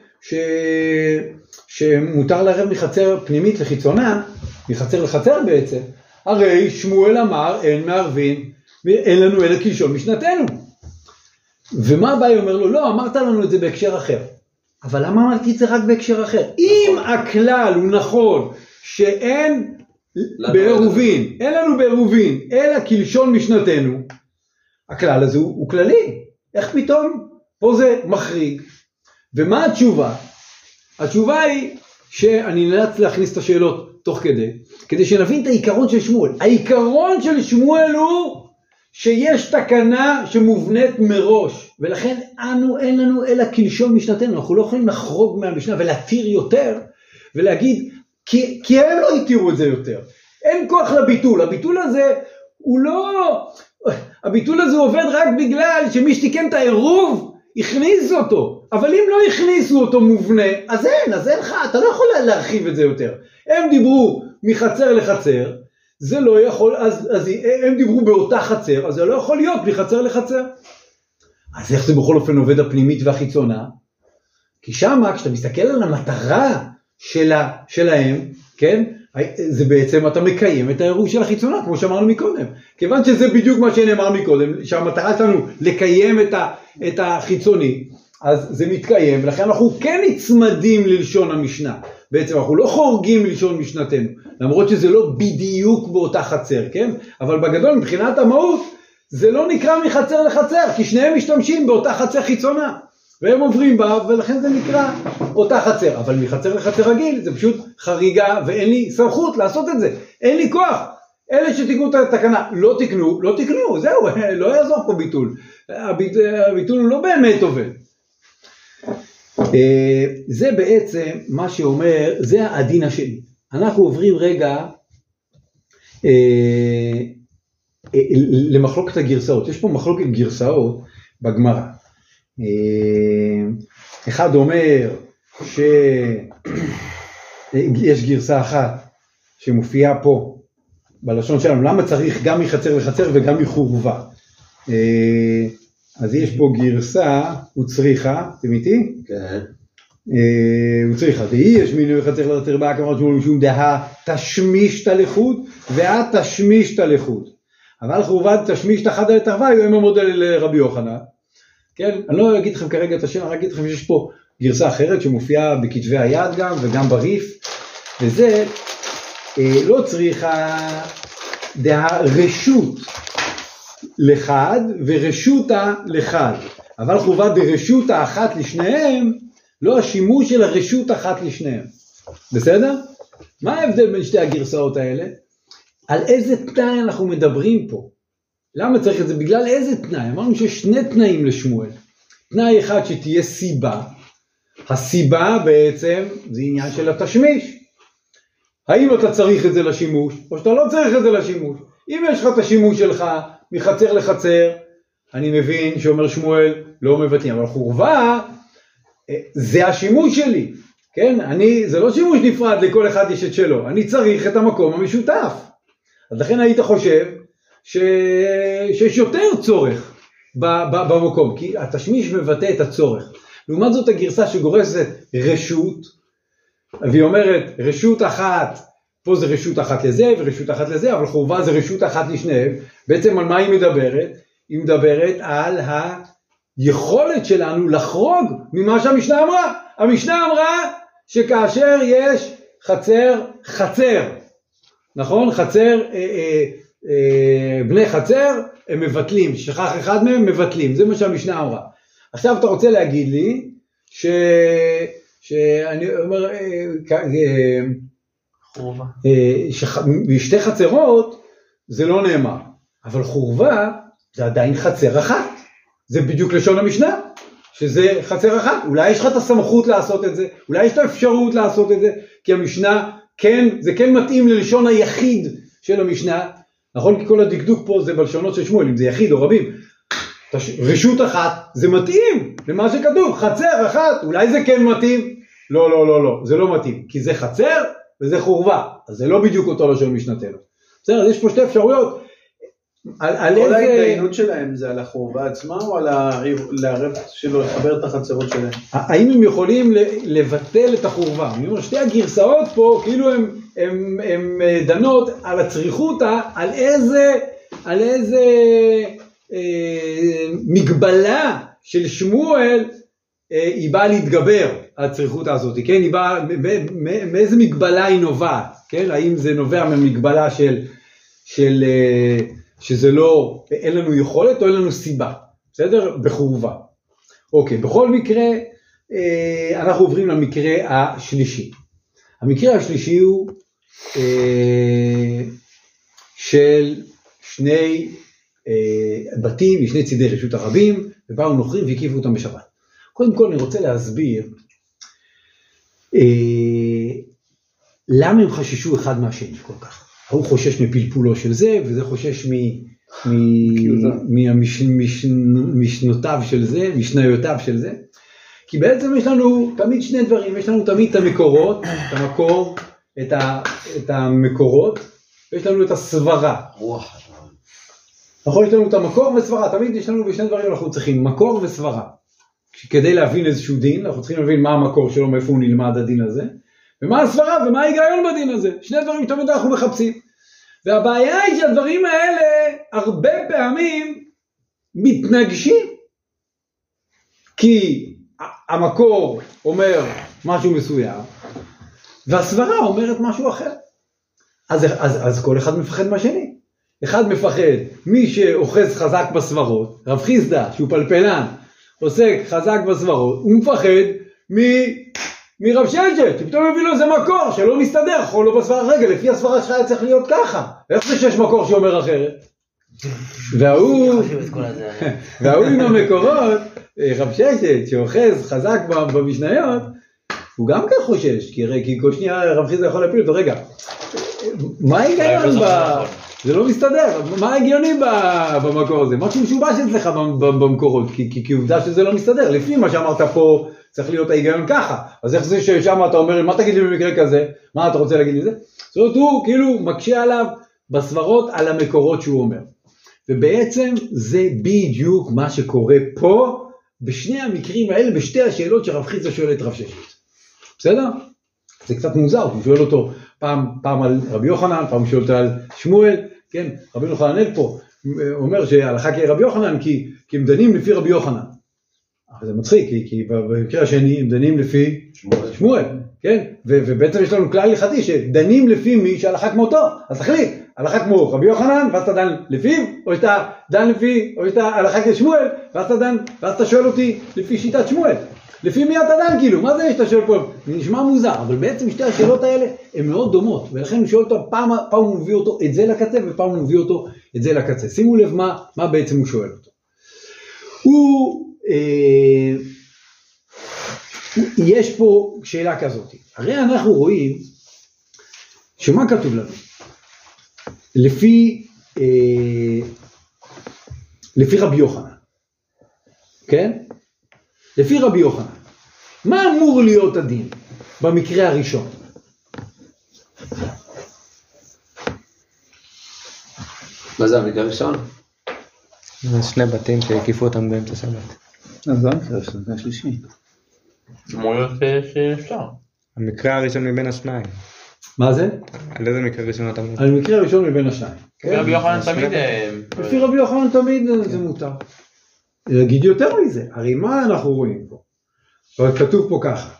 שמותר לערב מחצר פנימית לחיצונה, מחצר לחצר בעצם, הרי שמואל אמר, אין מערבים, אין לנו אלא כלשון משנתנו. ומה הבא אומר לו? לא, אמרת לנו את זה בהקשר אחר. אבל למה אמרתי את זה רק בהקשר אחר? אם הכלל הוא נכון שאין בעירובין, אין לנו בעירובין, אלא כלשון משנתנו, הכלל הזה הוא כללי. איך פתאום? פה זה מחריג. ומה התשובה? התשובה היא שאני נאלץ להכניס את השאלות תוך כדי שנבין את העיקרון של שמואל. העיקרון של שמואל הוא שיש תקנה שמובנית מראש, ולכן אין לנו אלא כלשון משנתנו, אנחנו לא יכולים לחרוג מהמשנה ולהתיר יותר, ולהגיד, כי הם לא התירו את זה יותר, אין כוח לביטול, הביטול הזה עובד רק בגלל שמי שתיקן את העירוב, הכניס אותו, אבל אם לא הכניסו אותו מובנה, אז אין לך, אתה לא יכול להרחיב את זה יותר, הם דיברו מחצר לחצר, זה לא יכול, אז הם דיברו באותה חצר, אז זה לא יכול להיות מחצר לחצר. אז איך זה בכל אופן עובד הפנימית והחיצונה? כי שמה, כשאתה מסתכל על המטרה שלהם, כן? זה בעצם אתה מקיים את העירוב של החיצונה, כמו שאמרנו מקודם. כיוון שזה בדיוק מה שנאמר מקודם, שהמטרה שלנו לקיים את החיצוני, אז זה מתקיים, ולכן אנחנו כן נצמדים ללשון המשנה. בעצם אנחנו לא חורגים ללשון משנתנו, למרות שזה לא בדיוק באותה חצר, כן? אבל בגדול, מבחינת המהות, זה לא נקרא מחצר לחצר, כי שניהם משתמשים באותה חצר חיצונה, והם עוברים בה, ולכן זה נקרא אותה חצר, אבל מחצר לחצר רגיל, זה פשוט חריגה, ואין לי סמכות לעשות את זה, אין לי כוח, אלה שתיקנו את התקנה, לא תקנו, זהו, לא יעזור פה ביטול, הביטול הוא לא באמת עובד. זה בעצם מה שאומר, זה העדין השני. אנחנו עוברים רגע למחלוקת הגרסאות. יש פה מחלוקת גרסאות בגמרא. אחד אומר שיש גרסה אחת שמופיעה פה בלשון שלנו, למה צריך גם מחצר לחצר וגם מחורבה? אז יש פה גרסה, הוא צריכה, אתם איתי? כן. הוא צריכה, דהי יש מינו יחצר לחצר בה, כמובן שמול משום דהה תשמיש תלכות, ואת תשמיש תלכות. אבל חורבה תשמיש תחד על התחווה, היו הם המודל לרבי יוחנן. כן, אני לא אגיד לכם כרגע את השם, אני אגיד לכם שיש פה גרסה אחרת, שמופיעה בכתבי היד גם, וגם בריף, וזה לא צריכה, דהרשות לחד ורשותה לחד, אבל חובה דרשותה אחת לשניהם, לא השימוש של הרשות אחת לשניהם. בסדר? מה ההבדל בין שתי הגרסאות האלה? על איזה תנאי אנחנו מדברים פה? למה צריך את זה? בגלל איזה תנאי? אמרנו שיש שני תנאים לשמואל. תנאי אחד שתהיה סיבה. הסיבה בעצם זה עניין של התשמיש. האם אתה צריך את זה לשימוש, או שאתה לא צריך את זה לשימוש. אם יש לך את השימוש שלך, מחצר לחצר, אני מבין שאומר שמואל, לא מבטלים. אבל חורבה, זה השימוש שלי. כן? זה לא שימוש נפרד, לכל אחד יש את שלו. אני צריך את המקום המשותף. אז לכן היית חושב, שיש יותר צורך במקום, כי התשמיש מבטא את הצורך. לעומת זאת הגרסה שגורסת רשות, והיא אומרת רשות אחת, פה זה רשות אחת לזה ורשות אחת לזה, אבל חובה זה רשות אחת לשניהם. בעצם על מה היא מדברת? היא מדברת על היכולת שלנו לחרוג ממה שהמשנה אמרה. המשנה אמרה שכאשר יש חצר, נכון? חצר, בני חצר הם מבטלים, שכח אחד מהם מבטלים, זה מה שהמשנה אמרה. עכשיו אתה רוצה להגיד לי שאני אומר חורבה בשתי חצרות זה לא נאמר, אבל חורבה זה עדיין חצר אחת, זה בדיוק לשון המשנה שזה חצר אחת. אולי יש לך את הסמכות לעשות את זה, אולי יש את האפשרות לעשות את זה, כי המשנה כן מתאים ללשון היחיד של המשנה, נכון? כי כל הדקדוק פה זה בלשונות של שמואל, אם זה יחיד או רבים. רשות אחת זה מתאים למה שכתוב, חצר אחת, אולי זה כן מתאים, לא, זה לא מתאים, כי זה חצר וזה חורבה, אז זה לא בדיוק אותו לשון משנתנו. בסדר, אז יש פה שתי אפשרויות. כל ההתדיינות שלהם זה על החורבה עצמה או על הערב שלו לחבר את החצרות שלהם? האם הם יכולים לבטל את החורבה? שתי הגרסאות פה כאילו הם דנות על הצריכותה, על איזה מגבלה של שמואל היא באה להתגבר על הצריכותה הזאת, כן? היא באה, מאיזה מגבלה היא נובעת, כן? האם זה נובע ממגבלה של שזה לא, אין לנו יכולת או אין לנו סיבה, בסדר? בחורבה. אוקיי, בכל מקרה, אנחנו עוברים למקרה השלישי. המקרה השלישי הוא של שני בתים, משני צידי רשות הרבים, ובאו נוכרים והקיפו אותם בשבת. קודם כל אני רוצה להסביר למה הם חששו אחד מהשני כל כך. הוא חושש מפלפולו של זה, וזה חושש משניותיו של זה, כי בעצם יש לנו תמיד שני דברים, יש לנו תמיד את המקורות, ויש לנו את הסברה. נכון, יש לנו את המקור וסברה, תמיד יש לנו בשני דברים אנחנו צריכים, מקור וסברה. כדי להבין איזשהו דין, אנחנו צריכים להבין מה המקור שלו, מאיפה הוא נלמד הדין הזה, ומה הסברה ומה ההיגיון בדין הזה. שני דברים תמיד אנחנו מחפשים. והבעיה היא שהדברים האלה הרבה פעמים מתנגשים. כי המקור אומר משהו מסוים, והסברה אומרת משהו אחר. אז כל אחד מפחד מהשני. אחד מפחד, מי שאוחז חזק בסברות, רב חיסדה, שהוא פלפלן, עוסק חזק בסברות, הוא מפחד מרב ששת, שפתאום הביא לו איזה מקור שלא מסתדר, יכול לו בסברה, רגע, לפי הסברה שלך היה צריך להיות ככה, איך זה שיש מקור שאומר אחרת? והוא עם המקורות, רב ששת, שאוחז חזק במשניות, הוא גם כך חושש, כי כל שנייה רב חיסדה יכול להפיל אותו, רגע, מה ההיגיון זה לא מסתדר, מה הגיוני במקור הזה? משהו משובש אצלך במקורות, כי עובדה שזה לא מסתדר, לפי מה שאמרת פה, צריך להיות ההיגיון ככה, אז איך זה ששם אתה אומר, מה תגיד לי במקרה כזה? מה אתה רוצה להגיד לי זה? זאת אומרת, הוא כאילו מקשה עליו בסברות על המקורות שהוא אומר. ובעצם זה בדיוק מה שקורה פה, בשני המקרים האלה, בשתי השאלות שרב חיסדא שואל את רב ששת. בסדר? זה קצת מוזר, הוא שואל אותו פעם על רבי יוחנן, פעם הוא שואל אותו על שמואל, כן, רבי יוחנן פה, הוא אומר שההלכה כרבי יוחנן, כי הם דנים לפי רבי יוחנן. אבל זה מצחיק, כי במקרה השני הם דנים לפי שמואל, כן? ובעצם יש לנו כלל הלכתי שדנים לפי מי שההלכה כמותו, אז תחליט, הלכה כמו רבי יוחנן, ואז אתה דן לפיו, או שאתה דן לפי, או שאתה הלכה כשמואל, ואז אתה שואל אותי לפי שיטת שמואל. לפי מי אתה דן כאילו, מה זה יש את השאל פה? זה נשמע מוזר, אבל בעצם שתי השאלות האלה הן מאוד דומות, ולכן הוא שואל אותו, פעם הוא מביא אותו את זה לקצה, ופעם הוא מביא אותו את זה לקצה. שימו לב מה בעצם הוא שואל אותו. יש פה שאלה כזאת, הרי אנחנו רואים, שמה כתוב לנו? לפי רבי יוחנן, כן? לפי רבי יוחנן, מה אמור להיות הדין במקרה הראשון? מה זה המקרה הראשון? זה שני בתים שהקיפו אותם באמצע שבת. אז זה המקרה הראשון, זה השלישי. אמור להיות שאפשר. המקרה הראשון מבין השניים. מה זה? על איזה מקרה ראשון אתה מותר? על מקרה ראשון מבין השניים. רבי יוחנן תמיד... לפי רבי יוחנן תמיד זה מותר. להגיד יותר מזה, הרי מה אנחנו רואים פה? אבל כתוב פה ככה.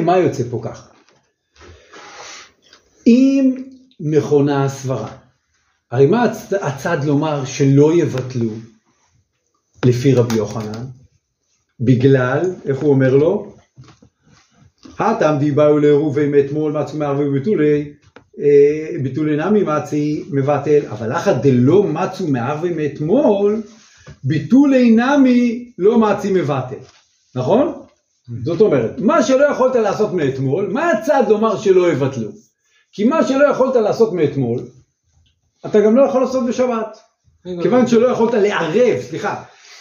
מה יוצא פה ככה? אם נכונה הסברה, הרי מה הצד לומר שלא יבטלו לפי רבי יוחנן? בגלל, איך הוא אומר לו? הטעם דיבאו לעירובין מאתמול, מעצמי מערבים וביטולי, ביטולי נמי מעצי מבטל, אבל אחת דלא מצו מערבים מאתמול, ביטולי נמי לא מעצי מבטל, נכון? זאת אומרת, מה שלא יכולת לעשות מאתמול, מה הצד לומר שלא יבטלו? כי מה שלא יכולת לעשות מאתמול, אתה גם לא יכול לעשות בשבת. כיוון שלא יכולת לערב,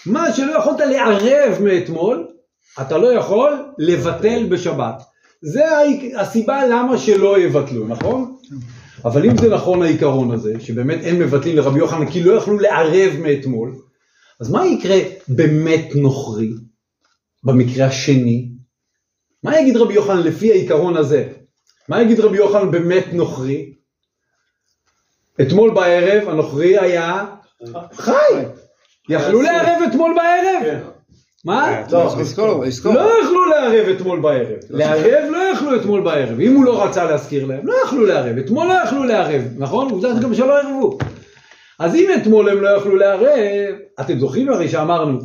מה שלא יכולת לערב מאתמול, אתה לא יכול לבטל בשבת. זה הסיבה למה שלא יבטלו, נכון? אבל אם זה נכון העיקרון הזה, שבאמת אין מבטלים לרבי יוחנן, כי לא יכלו לערב מאתמול, אז מה יקרה באמת נוכרי? במקרה השני, מה יגיד רבי יוחנן לפי העיקרון הזה? מה יגיד רבי יוחנן באמת נוכרי? אתמול בערב הנוכרי היה חי. יכלו לערב אתמול בערב? מה? לא יכלו לערב אתמול בערב. לערב לא יכלו אתמול בערב. אם הוא לא רצה להזכיר להם, לא יכלו לערב. אתמול לא יכלו לערב, נכון? עובדה גם שלא ערבו. אז אם אתמול הם לא יכלו לערב, אתם זוכרים הרי שאמרנו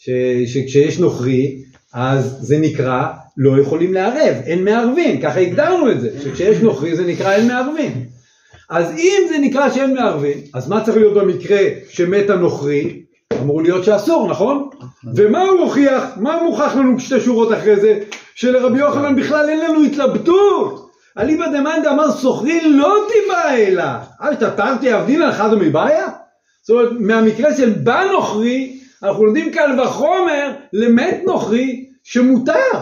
שכשיש נוכרי, אז זה נקרא לא יכולים לערב, אין מערבים, ככה הגדרנו את זה, שכשיש נוכרי זה נקרא אין מערבים. אז אם זה נקרא שאין מערבים, אז מה צריך להיות במקרה שמת הנוכרי? אמור להיות שאסור, נכון? ומה הוא הוכיח? מה מוכח לנו שתי שורות אחרי זה? שלרבי יוחנן בכלל אין לנו התלבטות. אליבא דמאן אמר סוכרי לא תיבא אלה. אל תתרתי אבדין על חד ומבעיה? זאת אומרת, מהמקרה של בא נוכרי, אנחנו לומדים קל וחומר למת נוכרי שמותר,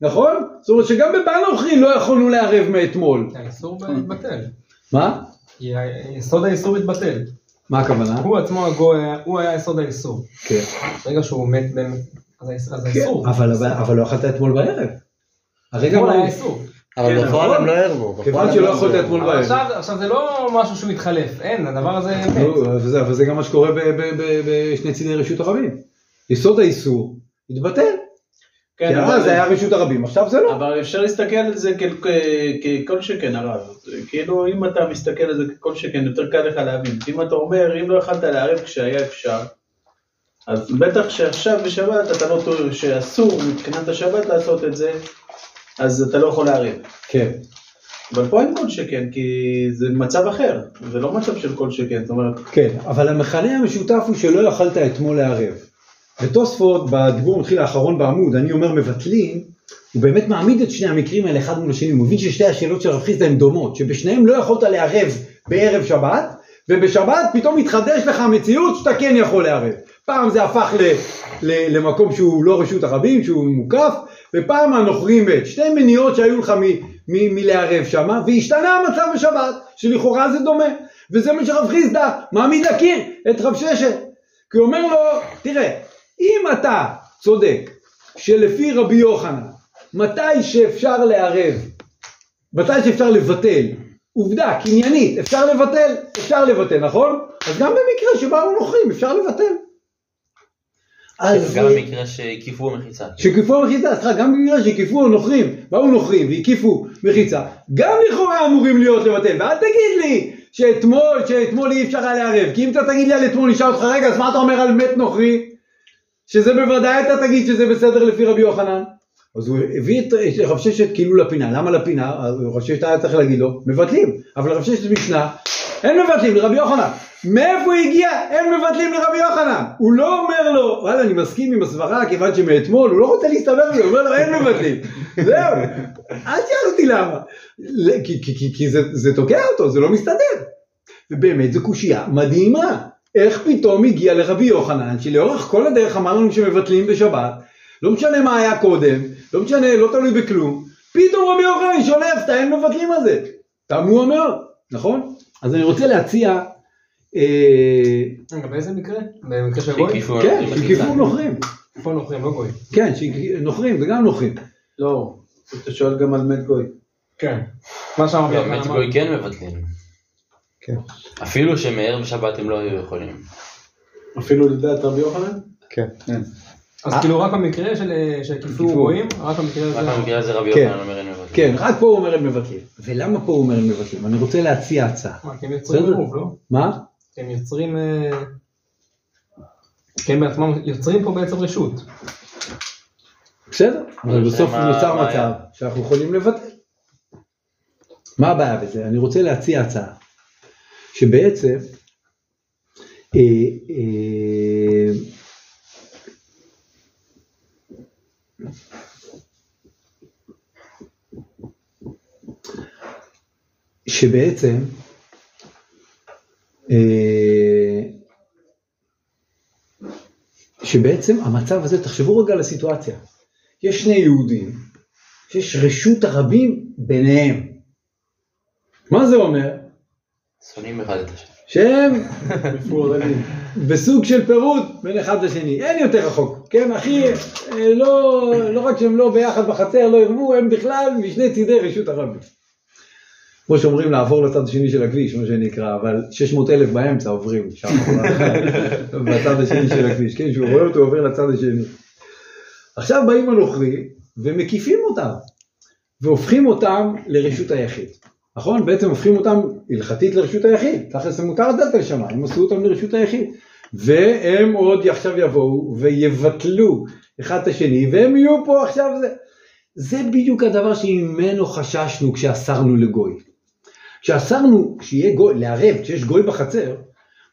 נכון? זאת אומרת שגם בבא נוכרי לא יכולנו לערב מאתמול. האיסור מתבטל. מה? יסוד האיסור מתבטל. מה הכוונה? הוא עצמו הגויה, הוא היה יסוד האיסור. כן. ברגע שהוא מת באמת, אז האיסור. אבל לא אכלת אתמול בערב. הרגע מה האיסור? אבל בפועל הם לא ערבו. כיוון שלא יכולת אתמול בערב. עכשיו זה לא משהו שהוא התחלף, אין, הדבר הזה... אבל זה גם מה שקורה בשני ציני רשות הרבים. יסוד האיסור התבטל. כי אז זה היה רשות הרבים, עכשיו זה לא. אבל אפשר להסתכל על זה ככל שכן הרב. כאילו אם אתה מסתכל על זה ככל שכן, יותר קל לך להבין. אם אתה אומר, אם לא יכולת לערב כשהיה אפשר, אז בטח שעכשיו בשבת אתה לא טועה שאסור מבחינת השבת לעשות את זה, אז אתה לא יכול להרים. כן. אבל פה אין כל שכן, כי זה מצב אחר, זה לא מצב של כל שכן, זאת אומרת... כן, אבל המכנה המשותף הוא שלא יכלת אתמול לערב. ותוספות, בדיבור מתחיל האחרון בעמוד, אני אומר מבטלים, הוא באמת מעמיד את שני המקרים האלה אחד מול השני, הוא מבין ששתי השאלות של רב חיסדא הן דומות, שבשניהם לא יכולת לערב בערב שבת, ובשבת פתאום התחדש לך המציאות שאתה כן יכול לערב. פעם זה הפך למקום שהוא לא רשות הרבים, שהוא מוקף, ופעם הנוכרים בית, שתי מניעות שהיו לך מלערב שם, והשתנה המצב בשבת, שלכאורה זה דומה, וזה מה שרב חיסדא מעמיד לקיר את רב ששת, כי הוא אומר לו, תראה, אם אתה צודק, שלפי רבי יוחנן, מתי שאפשר לערב, מתי שאפשר לבטל, עובדה, קניינית, אפשר לבטל, נכון? אז גם במקרה שבאו נוכרים, אפשר לבטל. גם במקרה שקיפו מחיצה. שקיפו מחיצה, סליחה, גם במקרה שקיפו נוכרים, באו נוכרים והקיפו מחיצה, גם לכאורה אמורים להיות לבטל, ואל תגיד לי שאתמול אי אפשר היה לערב, כי אם אתה תגיד לי על אתמול, נשאל אותך רגע, אז מה אתה אומר על מת נוכרי? שזה בוודאי אתה תגיד שזה בסדר לפי רבי יוחנן. אז הוא הביא את רב ששת כאילו לפינה, למה לפינה? רב ששת היה צריך להגיד לו, מבטלים, אבל רב ששת משנה, אין מבטלים לרבי יוחנן, מאיפה הגיע? אין מבטלים לרבי יוחנן, הוא לא אומר לו, וואלה אני מסכים עם הסברה, כיוון שמאתמול, הוא לא רוצה להסתבר, הוא אומר לו אין מבטלים, זהו, אל תשאל אותי למה, כי זה תוקע אותו, זה לא מסתדר, ובאמת זה קושיה מדהימה, איך פתאום הגיע לרבי יוחנן, שלאורך כל הדרך אמר לנו שמבטלים בשבת, לא משנה מה היה קודם, לא משנה, לא תלוי בכלום, פתאום רבי יוחנן שולף, אין מבטלים על זה, תמוה מאוד, נכון? אז אני רוצה להציע, גם באיזה מקרה? במקרה של גוי? כן, שקיפו נוכרים. פה נוכרים, לא גוי. כן, נוכרים, זה גם נוכרים. לא, אתה שואל גם על מת גוי. כן. מה שם? מת גוי כן מבטלים. כן. אפילו שמערב שבת הם לא היו יכולים. אפילו לדעת רבי יוחנן? כן. אז כאילו רק המקרה של כיפור גויים, רק המקרה הזה רבי יוחנן אומר אין מבטלים. כן, רק פה הוא אומר אין מבטלים. ולמה פה הוא אומר אין מבטלים? אני רוצה להציע הצעה. מה, כי הם יוצרים עירוב, לא? מה? הם יוצרים, הם בעצמם יוצרים פה בעצם רשות. בסדר, אבל בסוף נוצר מצב שאנחנו יכולים לבטל. מה הבעיה בזה? אני רוצה להציע הצעה. שבעצם, שבעצם המצב הזה, תחשבו רגע על הסיטואציה, יש שני יהודים, שיש רשות הרבים ביניהם, מה זה אומר? שונאים אחד את השני. שהם בסוג של פירוד בין אחד לשני, אין יותר רחוק, כן אחי, לא רק שהם לא ביחד בחצר, לא ירבו, הם בכלל משני צידי רשות הרבים. כמו שאומרים לעבור לצד השני של הכביש, מה שנקרא, אבל 600,000 באמצע עוברים שם, בצד השני של הכביש, כן, שהוא רואה אותו עובר לצד השני. עכשיו באים הנוכרי ומקיפים אותם, והופכים אותם לרשות היחיד. נכון? בעצם הופכים אותם הלכתית לרשות היחיד, תכלס זה מותר דלתל שמה, הם עשו אותם לרשות היחיד, והם עוד עכשיו יבואו ויבטלו אחד את השני, והם יהיו פה עכשיו זה. זה בדיוק הדבר שממנו חששנו כשאסרנו לגוי. כשאסרנו, כשיהיה גוי, לערב, כשיש גוי בחצר,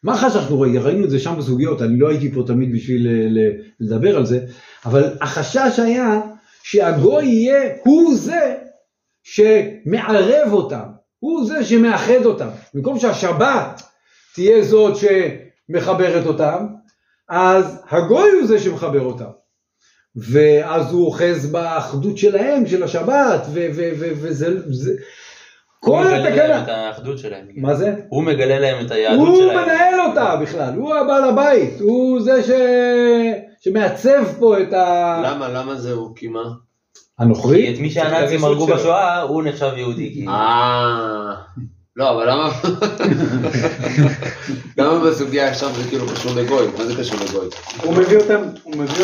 מה חששנו? ראינו את זה שם בסוגיות, אני לא הייתי פה תמיד בשביל לדבר על זה, אבל החשש היה שהגוי יהיה הוא זה שמערב אותם, הוא זה שמאחד אותם. במקום שהשבת תהיה זאת שמחברת אותם, אז הגוי הוא זה שמחבר אותם. ואז הוא אוחז באחדות שלהם, של השבת, וזה... כל התקנה... את האחדות שלהם. מה זה? הוא מגלה להם את היהדות שלהם. הוא מנהל אותה בכלל, הוא הבעל הבית, הוא זה שמעצב פה את ה... למה זה הוא קימה? הנוכרי? כי את מי שהנאצים הרגו בשואה, הוא נחשב יהודי. לא, אבל למה? למה בסוגיה עכשיו זה כאילו קשור לגוי? מה זה קשור לגוי? הוא מביא אותם...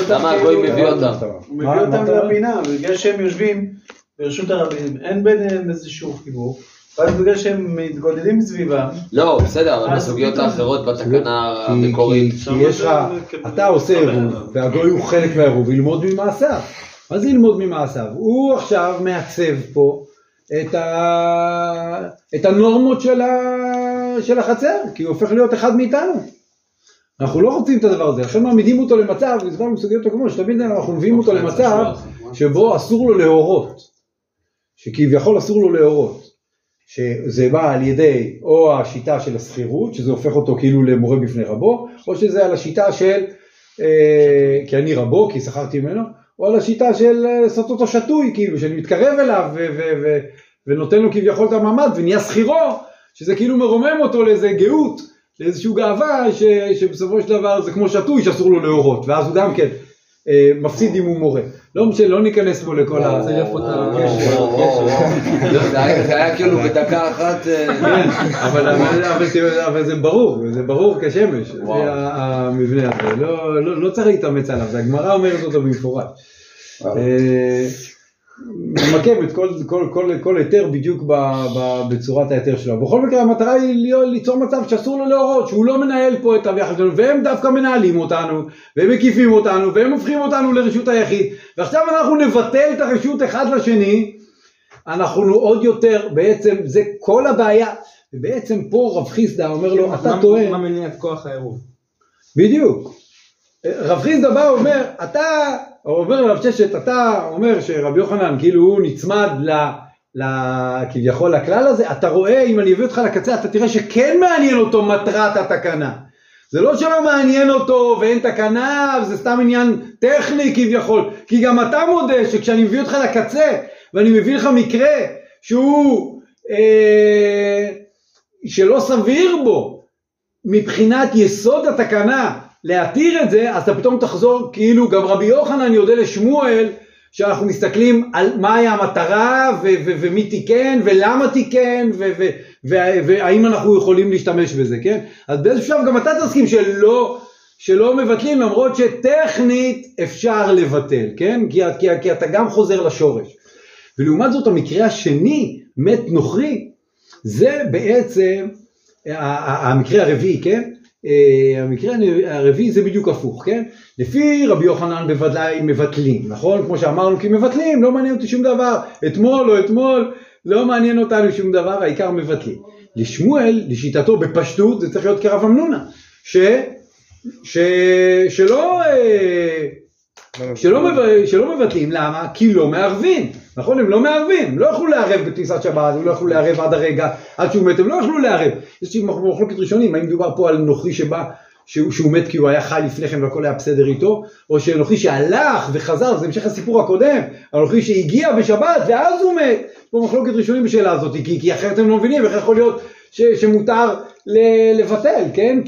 למה הגוי מביא אותם? הוא מביא אותם לפינה, בגלל שהם יושבים ברשות הרבים, אין ביניהם איזשהו חיבור, רק בגלל שהם מתגודדים סביבם. לא, בסדר, אבל בסוגיות האחרות בתקנה המקורית... אתה עושה עירוב, והגוי הוא חלק מהעירוב, ילמוד ממעשיו. מה זה ילמוד ממעשיו? הוא עכשיו מעצב פה, את הנורמות של החצר, כי הוא הופך להיות אחד מאיתנו. אנחנו לא רוצים את הדבר הזה, לכן מעמידים אותו למצב, וזכרנו סוגיות הקומות, שתמיד אנחנו מביאים אותו למצב שבו אסור לו להורות, שכביכול אסור לו להורות, שזה בא על ידי או השיטה של הסחירות, שזה הופך אותו כאילו למורה בפני רבו, או שזה על השיטה של כי אני רבו, כי שכרתי ממנו, או על השיטה של לעשות אותו שטוי, כאילו, שאני מתקרב אליו ונותן לו כביכול את המעמד, ונהיה סחירו, שזה כאילו מרומם אותו לאיזה גאות, לאיזשהו גאווה, שבסופו של דבר זה כמו שטוי שאסור לו להורות, ואז הוא גם כן מפסיד אם הוא מורה. לא משנה, לא ניכנס פה לכל ה... זה יפות הקשר. זה היה כאילו בדקה אחת... כן, אבל זה ברור, זה ברור כשמש. זה המבנה הזה. לא צריך להתאמץ עליו, זה הגמרא אומרת אותו במפורש. ממקם את כל היתר בדיוק בצורת היתר שלו. בכל מקרה, המטרה היא ליצור מצב שאסור לו להורות, שהוא לא מנהל פה את היחד שלנו, והם דווקא מנהלים אותנו, והם מקיפים אותנו, והם הופכים אותנו לרשות היחיד, ועכשיו אנחנו נבטל את הרשות אחד לשני, אנחנו עוד יותר, בעצם זה כל הבעיה, ובעצם פה רב חיסדה אומר לו, אתה טוען. מה מניע את כוח העירוב? בדיוק. רב חיסדה בא ואומר, אתה... הוא עובר לרב ששת, אתה אומר שרבי יוחנן, כאילו הוא נצמד כביכול לכלל הזה, אתה רואה, אם אני אביא אותך לקצה, אתה תראה שכן מעניין אותו מטרת התקנה. זה לא שלא מעניין אותו ואין תקנה, זה סתם עניין טכני כביכול, כי גם אתה מודה שכשאני מביא אותך לקצה, ואני מביא לך מקרה שהוא, שלא סביר בו, מבחינת יסוד התקנה, להתיר את זה, אז אתה פתאום תחזור, כאילו גם רבי יוחנן יודע לשמואל, שאנחנו מסתכלים על מהי המטרה, ומי תיקן, ולמה תיקן, והאם אנחנו יכולים להשתמש בזה, כן? אז באיזשהו שלב גם אתה תסכים שלא מבטלים, למרות שטכנית אפשר לבטל, כן? כי אתה גם חוזר לשורש. ולעומת זאת, המקרה השני, מת נוכרי, זה בעצם, המקרה הרביעי, כן? המקרה הרביעי זה בדיוק הפוך, כן? לפי רבי יוחנן בוודאי מבטלים, נכון? כמו שאמרנו, כי מבטלים, לא מעניין אותי שום דבר, אתמול או אתמול, לא מעניין אותנו שום דבר, העיקר מבטלים. לשמואל, לשיטתו בפשטות, זה צריך להיות כרב אמנונה, שלא מבטלים, למה? כי לא מערבים, נכון? הם לא מערבים, הם לא יכלו לערב בתניסת שבת, הם לא יכלו לערב עד הרגע, עד שהוא מת, הם לא יכלו לערב. יש מחלוקת ראשונים, האם דובר פה על נוכרי שבא, שהוא מת כי הוא היה חי לפני כן והכל היה בסדר איתו, או שנוכרי שהלך וחזר, זה המשך הסיפור הקודם, הנוכרי שהגיע בשבת ואז הוא מת. פה מחלוקת ראשונים בשאלה הזאת, כי אחרת הם לא מבינים, איך יכול להיות שמותר לבטל, כן?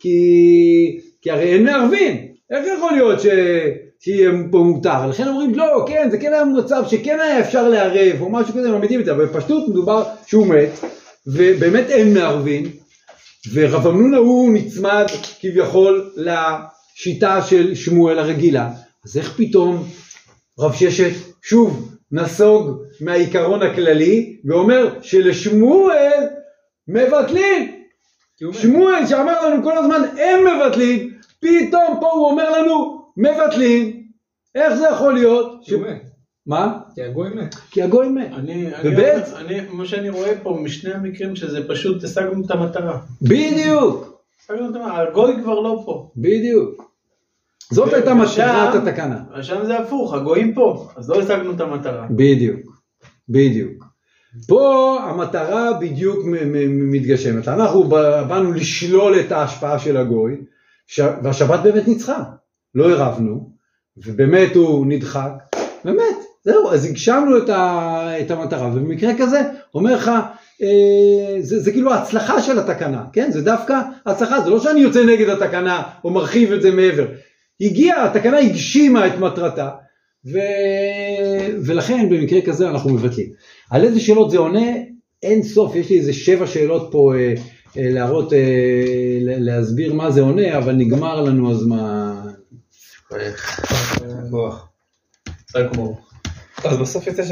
כי הרי הם מערבים. איך יכול להיות שיהיה פה מותר? לכן אומרים, לא, כן, זה כן היה מצב שכן היה אפשר לערב, או משהו כזה, מעמידים את זה, אבל פשטות מדובר שהוא מת, ובאמת אין מערבים, ורב אמנונה הוא נצמד כביכול לשיטה של שמואל הרגילה. אז איך פתאום רב ששת שוב נסוג מהעיקרון הכללי, ואומר שלשמואל מבטלים. שמואל שאמר לנו כל הזמן, הם מבטלים, פתאום פה הוא אומר לנו, מבטלים, איך זה יכול להיות? כי הוא מת. מה? כי הגוי מת. כי הגוי מת. מה שאני רואה פה משני המקרים, שזה פשוט השגנו את המטרה. בדיוק. השגנו את המטרה, הגוי כבר לא פה. בדיוק. זאת הייתה מטרת התקנה. שם זה הפוך, הגויים פה, אז לא השגנו את המטרה. בדיוק, בדיוק. פה המטרה בדיוק מתגשמת. אנחנו באנו לשלול את ההשפעה של הגוי, והשבת באמת ניצחה, לא הרבנו, ובאמת הוא נדחק, באמת, זהו, אז הגשמנו את המטרה, ובמקרה כזה, אומר לך, זה כאילו ההצלחה של התקנה, כן, זה דווקא הצלחה, זה לא שאני יוצא נגד התקנה, או מרחיב את זה מעבר, התקנה הגשימה את מטרתה, ולכן במקרה כזה אנחנו מבטלים. על איזה שאלות זה עונה, אין סוף, יש לי איזה 7 שאלות פה, להראות, להסביר מה זה עונה, אבל נגמר לנו הזמן. כוח. אז בסוף יצא